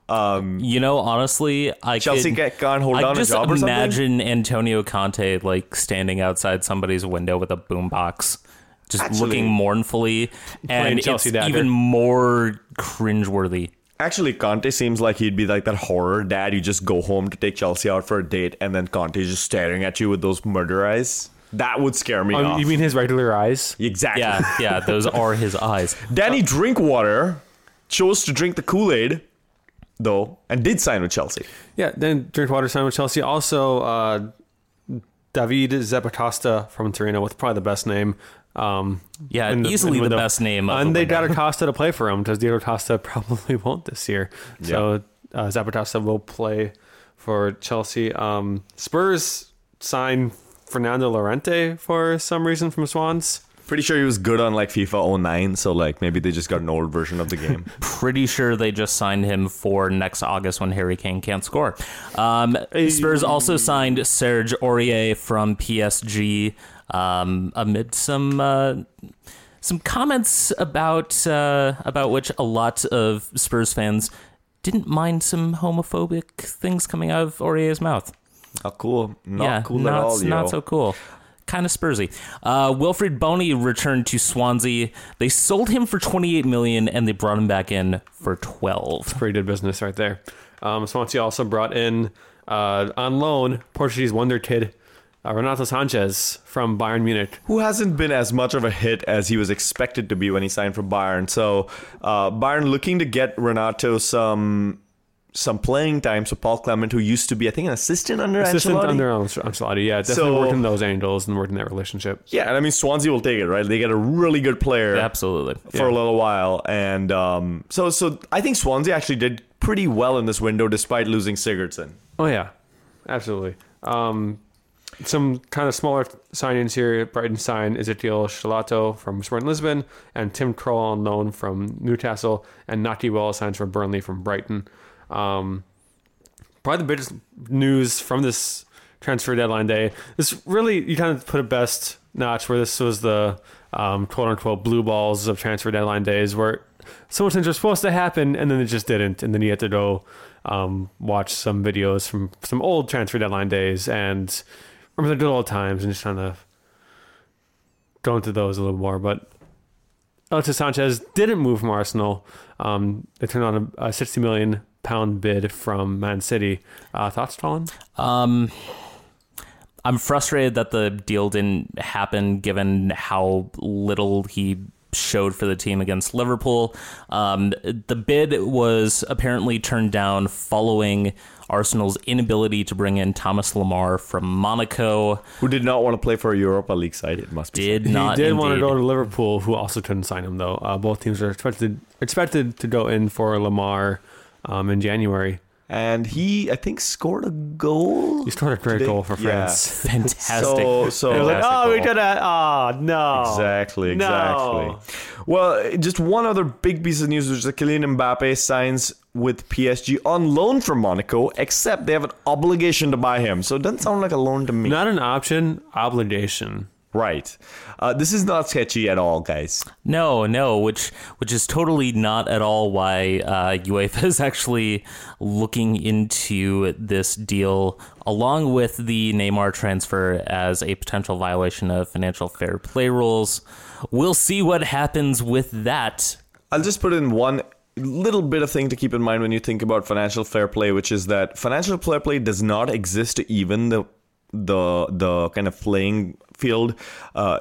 Honestly, I can't hold on a job or something. I just imagine Antonio Conte standing outside somebody's window with a boombox, just looking mournfully, and Chelsea it's even more cringeworthy. Actually, Conte seems like he'd be like that horror dad. You just go home to take Chelsea out for a date, and then Conte's just staring at you with those murder eyes. That would scare me off. You mean his regular eyes? Exactly. Yeah, those are his eyes. Danny Drinkwater chose to drink the Kool-Aid, though, and did sign with Chelsea. Yeah, then Drinkwater signed with Chelsea. Also, David Zappacosta from Torino with probably the best name. Easily the best name. And they got Acosta to play for him because Diego Costa probably won't this year. Yeah. So Zappacosta will play for Chelsea. Spurs signed Fernando Llorente for some reason from Swans. Pretty sure he was good on FIFA 09, so maybe they just got an old version of the game. Pretty sure they just signed him for next August when Harry Kane can't score. Spurs also signed Serge Aurier from PSG amid some comments about which a lot of Spurs fans didn't mind some homophobic things coming out of Aurier's mouth. Not cool. Not cool at all. Not so cool. Kind of Spursy. Wilfried Boney returned to Swansea. They sold him for $28 million and they brought him back in for $12 million. It's pretty good business right there. Swansea also brought in on loan Portuguese wonder kid Renato Sanchez from Bayern Munich, who hasn't been as much of a hit as he was expected to be when he signed for Bayern. So Bayern looking to get Renato some playing time. So Paul Clement, who used to be, I think, an assistant under Ancelotti. Yeah, definitely worked in those angles and worked in that relationship. Yeah, and I mean, Swansea will take it, right? They get a really good player. Yeah, absolutely. For a little while. And so I think Swansea actually did pretty well in this window despite losing Sigurdsson. Oh, yeah, absolutely. Some kind of smaller sign-ins here. Brighton signed Ezekiel Shalato from Sporting Lisbon and Tim Krul on loan from Newcastle, and Nati Wells signs from Burnley from Brighton. Probably the biggest news from this transfer deadline day. This really, you kind of put it best, Notch, where this was the quote-unquote blue balls of transfer deadline days, where so much things were supposed to happen and then it just didn't, and then you had to go watch some videos from some old transfer deadline days and remember the good old times and just trying to go into those a little more. But Alexis Sanchez didn't move from Arsenal. They turned on a £60 million bid from Man City. Thoughts, Colin? I'm frustrated that the deal didn't happen, given how little he showed for the team against Liverpool. The bid was apparently turned down following Arsenal's inability to bring in Thomas Lemar from Monaco, who did not want to play for a Europa League side. It must be did said. Not. He did indeed. Want to go to Liverpool, who also couldn't sign him though. Both teams are expected to go in for Lemar in January. And he, I think, scored a goal. He scored a great goal for France. Yeah. Fantastic. So it was like, oh, we did it. Oh, no. Exactly. No. Well, just one other big piece of news, which is that Kylian Mbappe signs with PSG on loan from Monaco, except they have an obligation to buy him. So it doesn't sound like a loan to me. Not an option, obligation. Right. This is not sketchy at all, guys. No, which is totally not at all why UEFA is actually looking into this deal, along with the Neymar transfer, as a potential violation of financial fair play rules. We'll see what happens with that. I'll just put in one little bit of thing to keep in mind when you think about financial fair play, which is that financial fair play does not exist to even the kind of playing field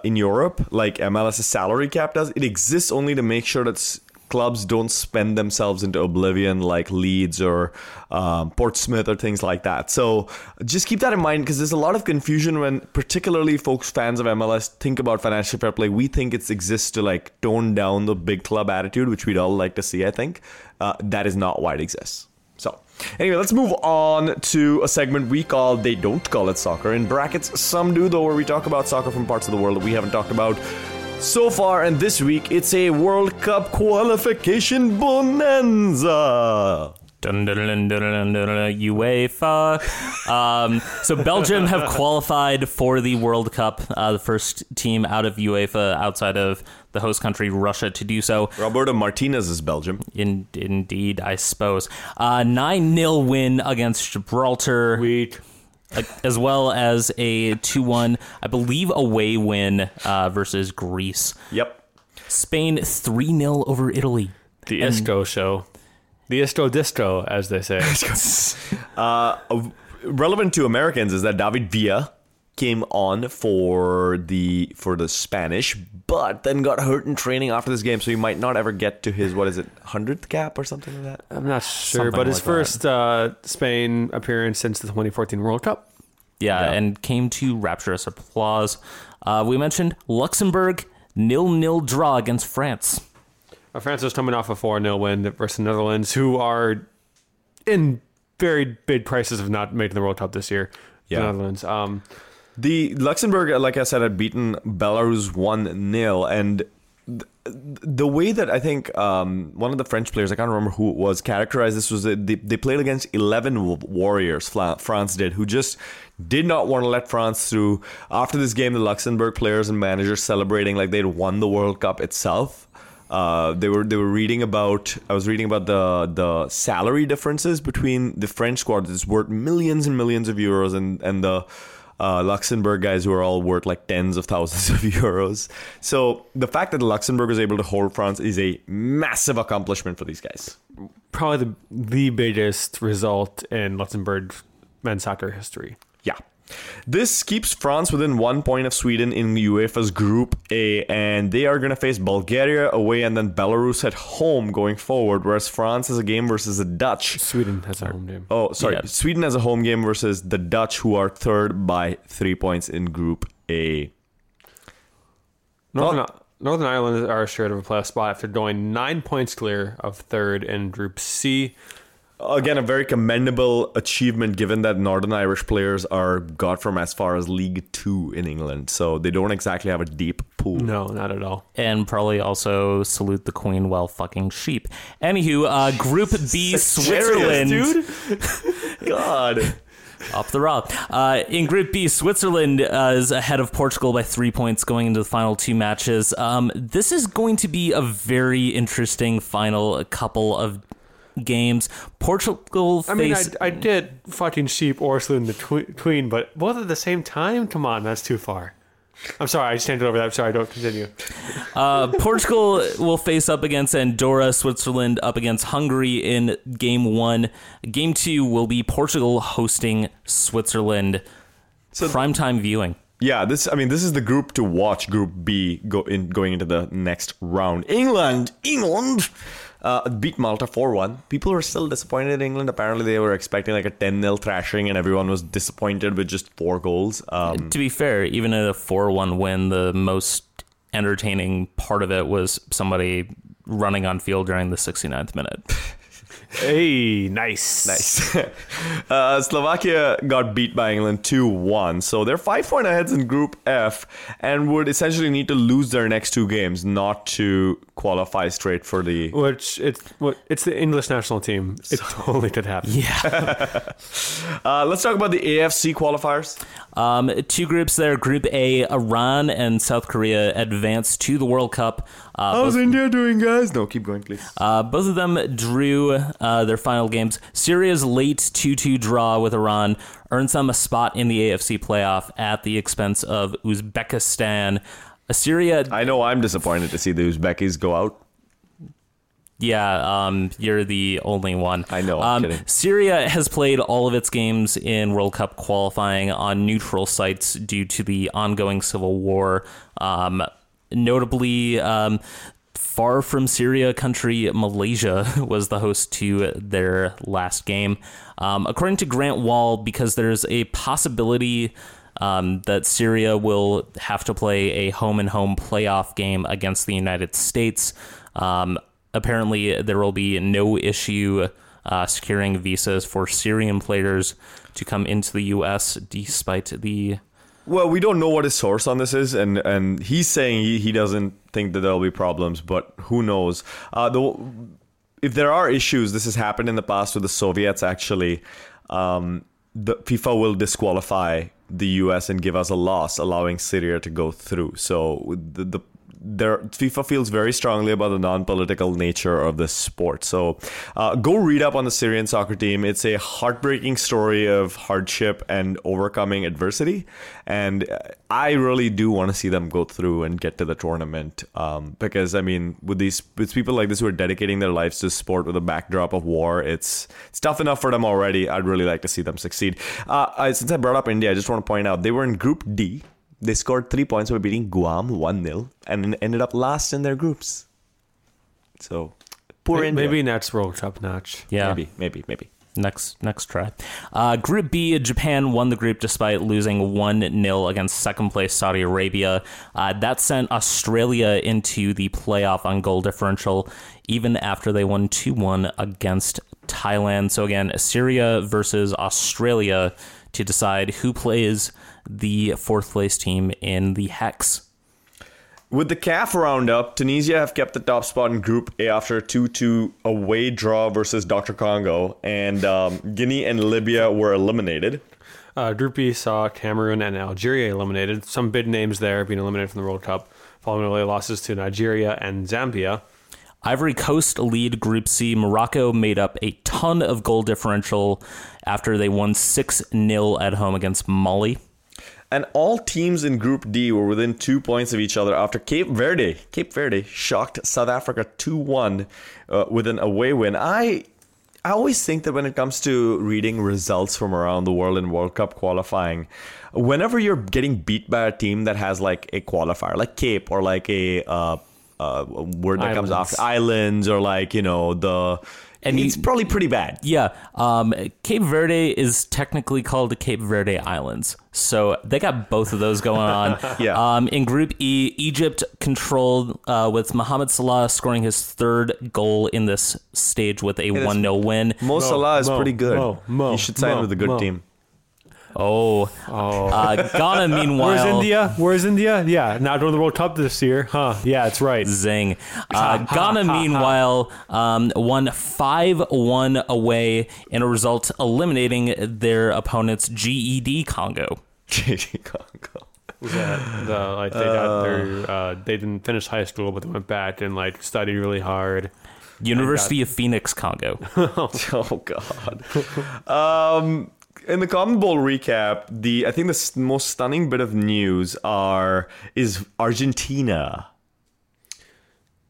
in Europe, like MLS's salary cap does. It exists only to make sure that clubs don't spend themselves into oblivion, like Leeds or Portsmouth or things like that. So just keep that in mind, because there's a lot of confusion when particularly folks, fans of MLS, think about financial fair play. We think it exists to like tone down the big club attitude, which we'd all like to see, I think. That is not why it exists. So anyway, let's move on to a segment we call They Don't Call It Soccer. In brackets, some do, though, where we talk about soccer from parts of the world that we haven't talked about so far. And this week, it's a World Cup qualification bonanza. Dun, dun, dun, dun, dun, dun, dun, UEFA. So Belgium have qualified for the World Cup, the first team out of UEFA, outside of the host country, Russia, to do so. Roberto Martinez is Belgium. Indeed, I suppose. 9-0 win against Gibraltar. Weak. As well as a 2-1, I believe, away win versus Greece. Yep. Spain 3-0 over Italy. The Isco show. The Isco Disco, as they say. Relevant to Americans is that David Villa came on for the Spanish, but then got hurt in training after this game, so he might not ever get to his 100th cap or something like that. I'm not sure, something but like his first Spain appearance since the 2014 World Cup. Yeah, and came to rapturous applause. We mentioned Luxembourg 0-0 draw against France. France was coming off a 4-0 win versus the Netherlands, who are in very big crisis of not making the World Cup this year. Yeah. The Netherlands. The Luxembourg, like I said, had beaten Belarus 1-0. And the way that I think one of the French players, I can't remember who it was, characterized this was they played against 11 warriors, France did, who just did not want to let France through. After this game, the Luxembourg players and managers celebrating like they'd won the World Cup itself. They were reading about. I was reading about the salary differences between the French squad that's worth millions and millions of euros and the Luxembourg guys who are all worth like tens of thousands of euros. So the fact that Luxembourg was able to hold France is a massive accomplishment for these guys. Probably the biggest result in Luxembourg men's soccer history. Yeah. This keeps France within 1 point of Sweden in UEFA's Group A, and they are going to face Bulgaria away and then Belarus at home going forward, whereas France has a game versus the Dutch. Sweden has a home game. Oh, sorry. Yeah. Sweden has a home game versus the Dutch, who are third by 3 points in Group A. Northern Ireland are assured of a playoff spot after going 9 points clear of third in Group C. Again, a very commendable achievement given that Northern Irish players are got from as far as League 2 in England. So they don't exactly have a deep pool. No, not at all. And probably also salute the Queen while fucking sheep. Anywho, Group B, Switzerland. Serious, dude? God. Up the rock. In Group B, Switzerland is ahead of Portugal by 3 points going into the final two matches. This is going to be a very interesting final couple of games. Portugal face... I did fucking sheep or slew in the tween, but both at the same time? Come on, that's too far. I'm sorry, I just handed over that. I'm sorry, don't continue. Portugal will face up against Andorra, Switzerland up against Hungary in Game 1. Game 2 will be Portugal hosting Switzerland. So primetime viewing. Yeah, this is the group to watch, Group B, going into the next round. England! Beat Malta 4-1. People were still disappointed in England. Apparently, they were expecting like a 10-0 thrashing, and everyone was disappointed with just 4 goals. To be fair, even at a 4-1 win, the most entertaining part of it was somebody running on field during the 69th minute. Hey, nice. Slovakia got beat by England 2-1, so they're 5-point ahead in Group F and would essentially need to lose their next 2 games not to qualify straight for the... It's the English national team. It totally could happen. Yeah. Let's talk about the AFC qualifiers. 2 groups there. Group A, Iran and South Korea advanced to the World Cup. How's India doing, guys? No, keep going, please. Both of them drew their final games. Syria's late 2-2 draw with Iran earns them a spot in the AFC playoff at the expense of Uzbekistan. Syria... I know I'm disappointed to see the Uzbekis go out. Yeah, you're the only one. I know, I'm kidding. Syria has played all of its games in World Cup qualifying on neutral sites due to the ongoing civil war. Notably, far from Syria country, Malaysia was the host to their last game. According to Grant Wall, because there's a possibility... that Syria will have to play a home-and-home playoff game against the United States. Apparently, there will be no issue securing visas for Syrian players to come into the U.S. despite the... Well, we don't know what his source on this is, and he's saying he doesn't think that there'll be problems, but who knows. If there are issues, this has happened in the past with the Soviets, actually. The FIFA will disqualify the US and give us a loss, allowing Syria to go through. So FIFA feels very strongly about the non-political nature of this sport. So go read up on the Syrian soccer team. It's a heartbreaking story of hardship and overcoming adversity. And I really do want to see them go through and get to the tournament. Because, I mean, with people like this who are dedicating their lives to sport with a backdrop of war, it's tough enough for them already. I'd really like to see them succeed. Since I brought up India, I just want to point out they were in Group D. They scored 3 points by beating Guam 1-0 and ended up last in their groups. So, poor India. Maybe next World Cup notch. Yeah. Maybe. Next try. Group B, Japan won the group despite losing 1-0 against second-place Saudi Arabia. That sent Australia into the playoff on goal differential even after they won 2-1 against Thailand. So, again, Syria versus Australia to decide who plays the 4th-place team in the Hex. With the CAF roundup, Tunisia have kept the top spot in Group A after a 2-2 away draw versus Dr. Congo, and Guinea and Libya were eliminated. Group B saw Cameroon and Algeria eliminated. Some big names there being eliminated from the World Cup, following early losses to Nigeria and Zambia. Ivory Coast lead Group C. Morocco made up a ton of goal differential after they won 6-0 at home against Mali. And all teams in Group D were within 2 points of each other after Cape Verde shocked South Africa 2-1 with an away win. I I always think that when it comes to reading results from around the world in World Cup qualifying, whenever you're getting beat by a team that has like a qualifier, like Cape or like a word that comes after islands or like, you know, the... And it's probably pretty bad. Yeah. Cape Verde is technically called the Cape Verde Islands. So they got both of those going on. Yeah. In Group E, Egypt controlled with Mohamed Salah scoring his third goal in this stage with a 1-0 win. Mo Salah is pretty good. You should sign with a good team. Ghana, meanwhile... Where's India? Yeah, not going to the World Cup this year. Huh, yeah, it's right. Zing. Ghana, meanwhile, won 5-1 away in a result eliminating their opponents, GED Congo. They didn't finish high school, but they went back and like studied really hard. University of Phoenix, Congo. Oh, God. In the Common Bowl recap, I think the most stunning bit of news is Argentina.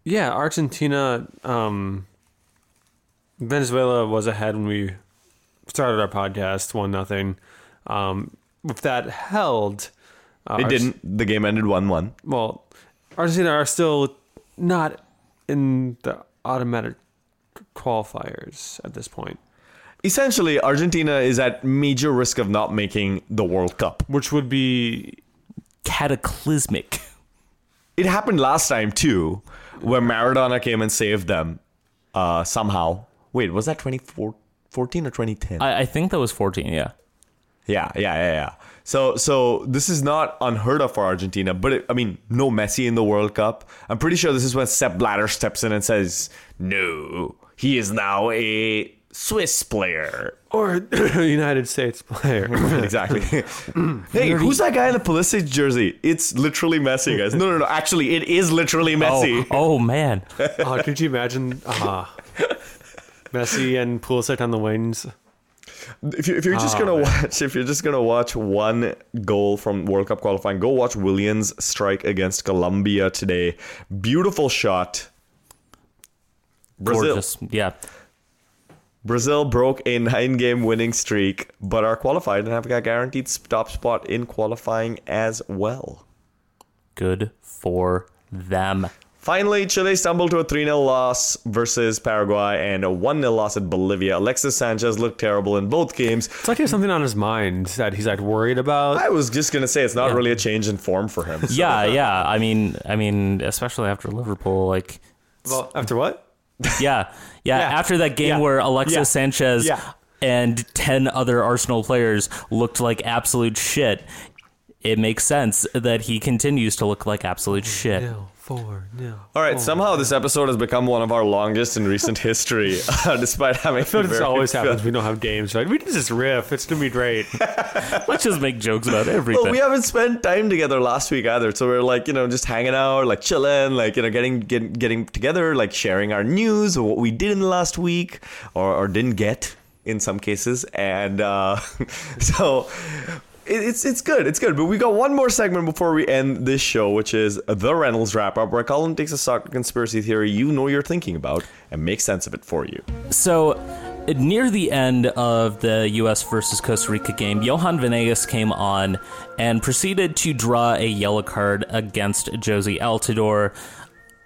Yeah, Argentina. Venezuela was ahead when we started our podcast, 1-0. If that held, it didn't. The game ended 1-1. Well, Argentina are still not in the automatic qualifiers at this point. Essentially, Argentina is at major risk of not making the World Cup, which would be cataclysmic. It happened last time, too, where Maradona came and saved them somehow. Wait, was that 2014 or 2010? I think that was 14, yeah. Yeah. So this is not unheard of for Argentina, but no Messi in the World Cup. I'm pretty sure this is when Sepp Blatter steps in and says, no, he is now a... Swiss player or United States player. Exactly. Hey, who's that guy in the Pulisic jersey? It's literally Messi, guys. No. Actually, it is literally Messi. Oh man. Could you imagine? Messi and Pulisic on the wings. If you're just gonna watch one goal from World Cup qualifying, go watch Williams' strike against Colombia today. Beautiful shot. Brazil. Gorgeous. Yeah. Brazil broke a 9-game winning streak, but are qualified and have a guaranteed top spot in qualifying as well. Good for them. Finally, Chile stumbled to a 3-0 loss versus Paraguay and a 1-0 loss at Bolivia. Alexis Sanchez looked terrible in both games. It's like there's something on his mind that he's like worried about. I was just going to say it's not really a change in form for him. So. Yeah. I mean, especially after Liverpool, like... Well, after what? Yeah. After that game where Alexis Sanchez and 10 other Arsenal players looked like absolute shit, it makes sense that he continues to look like absolute shit. All right, somehow this episode has become one of our longest in recent history, despite having... I feel like this always happens. We don't have games, right? We can just riff. It's going to be great. Let's just make jokes about everything. Well, we haven't spent time together last week either, so we're like, just hanging out, like chilling, like, getting together, like sharing our news or what we did in the last week or didn't get in some cases. And so... It's good, but we got one more segment before we end this show, which is the Reynolds Wrap-Up, where Colin takes a soccer conspiracy theory you know you're thinking about and makes sense of it for you. So, near the end of the U.S. versus Costa Rica game, Johan Venegas came on and proceeded to draw a yellow card against Jose Altidore.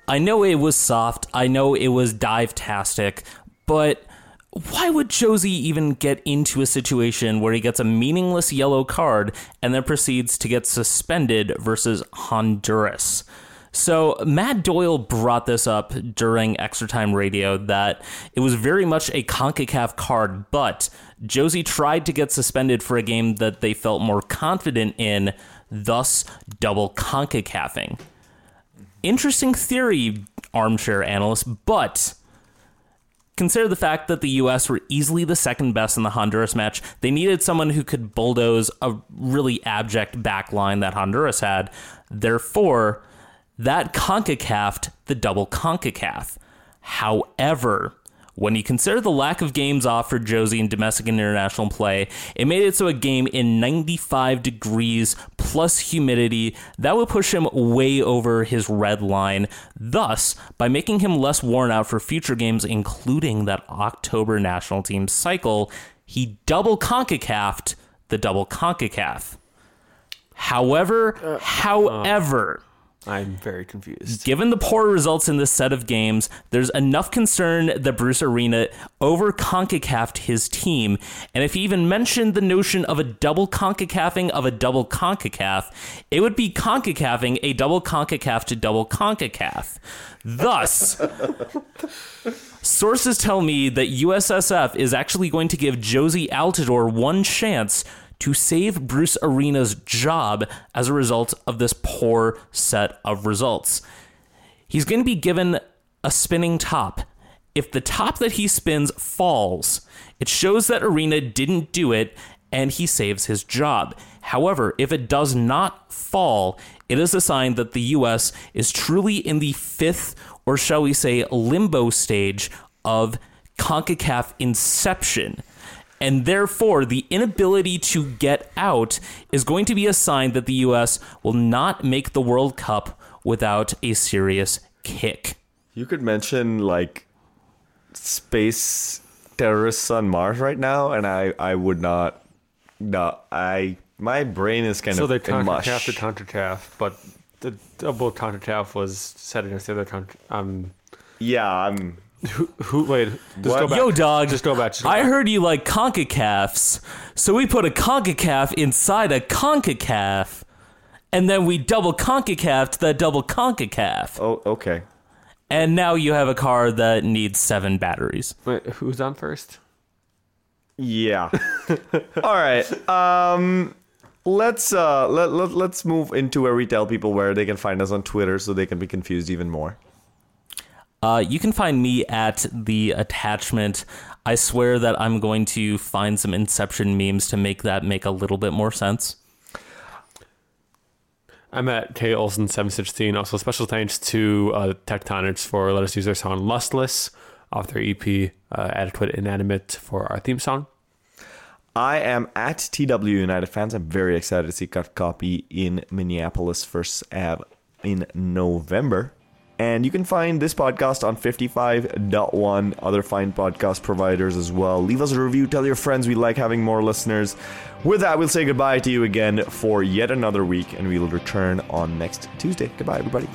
I know it was soft, I know it was dive-tastic, but... Why would Josie even get into a situation where he gets a meaningless yellow card and then proceeds to get suspended versus Honduras? So Matt Doyle brought this up during Extra Time Radio that it was very much a CONCACAF card, but Josie tried to get suspended for a game that they felt more confident in, thus double CONCACAFing. Interesting theory, armchair analyst, but... Consider the fact that the U.S. were easily the second best in the Honduras match. They needed someone who could bulldoze a really abject back line that Honduras had. Therefore, that CONCACAF'd the double CONCACAF. However, When you consider the lack of games offered Josie in domestic and international play, it made it so a game in 95 degrees plus humidity that would push him way over his red line, thus by making him less worn out for future games, including that October national team cycle. He double CONCACAF'd the double CONCACAF. However, I'm very confused. Given the poor results in this set of games, there's enough concern that Bruce Arena over CONCACAF'd his team, and if he even mentioned the notion of a double CONCACAFing of a double CONCACAF, it would be CONCACAFing a double CONCACAF to double CONCACAF. Thus, sources tell me that USSF is actually going to give Josie Altidore one chance to save Bruce Arena's job as a result of this poor set of results. He's going to be given a spinning top. If the top that he spins falls, it shows that Arena didn't do it and he saves his job. However, if it does not fall, it is a sign that the U.S. is truly in the fifth, or shall we say, limbo stage of CONCACAF inception. And therefore, the inability to get out is going to be a sign that the U.S. will not make the World Cup without a serious kick. You could mention, like, space terrorists on Mars right now, and I would not. No, my brain is kind of in mush. So they counter-taff to counter-taff, but the double counter-taff was set against the other counter. Wait, just go back. Yo, dog. Just go back. I heard you like CONCACAFs, so we put a CONCACAF inside a CONCACAF, and then we double CONCACAF'd that double CONCACAF. Oh, okay. And now you have a car that needs 7 batteries. Wait, who's on first? Yeah. All right. Let's move into where we tell people where they can find us on Twitter, so they can be confused even more. You can find me at The Attachment. I swear that I'm going to find some Inception memes to make that make a little bit more sense. I'm at K Olsen 716. Also, special thanks to Tectonics for letting us use their song Lustless off their EP, Adequate Inanimate, for our theme song. I am at TW United Fans. I'm very excited to see Cut Copy in Minneapolis First Ave in November. And you can find this podcast on 55.1, other fine podcast providers as well. Leave us a review. Tell your friends. We like having more listeners. With that, we'll say goodbye to you again for yet another week, and we will return on next Tuesday. Goodbye, everybody.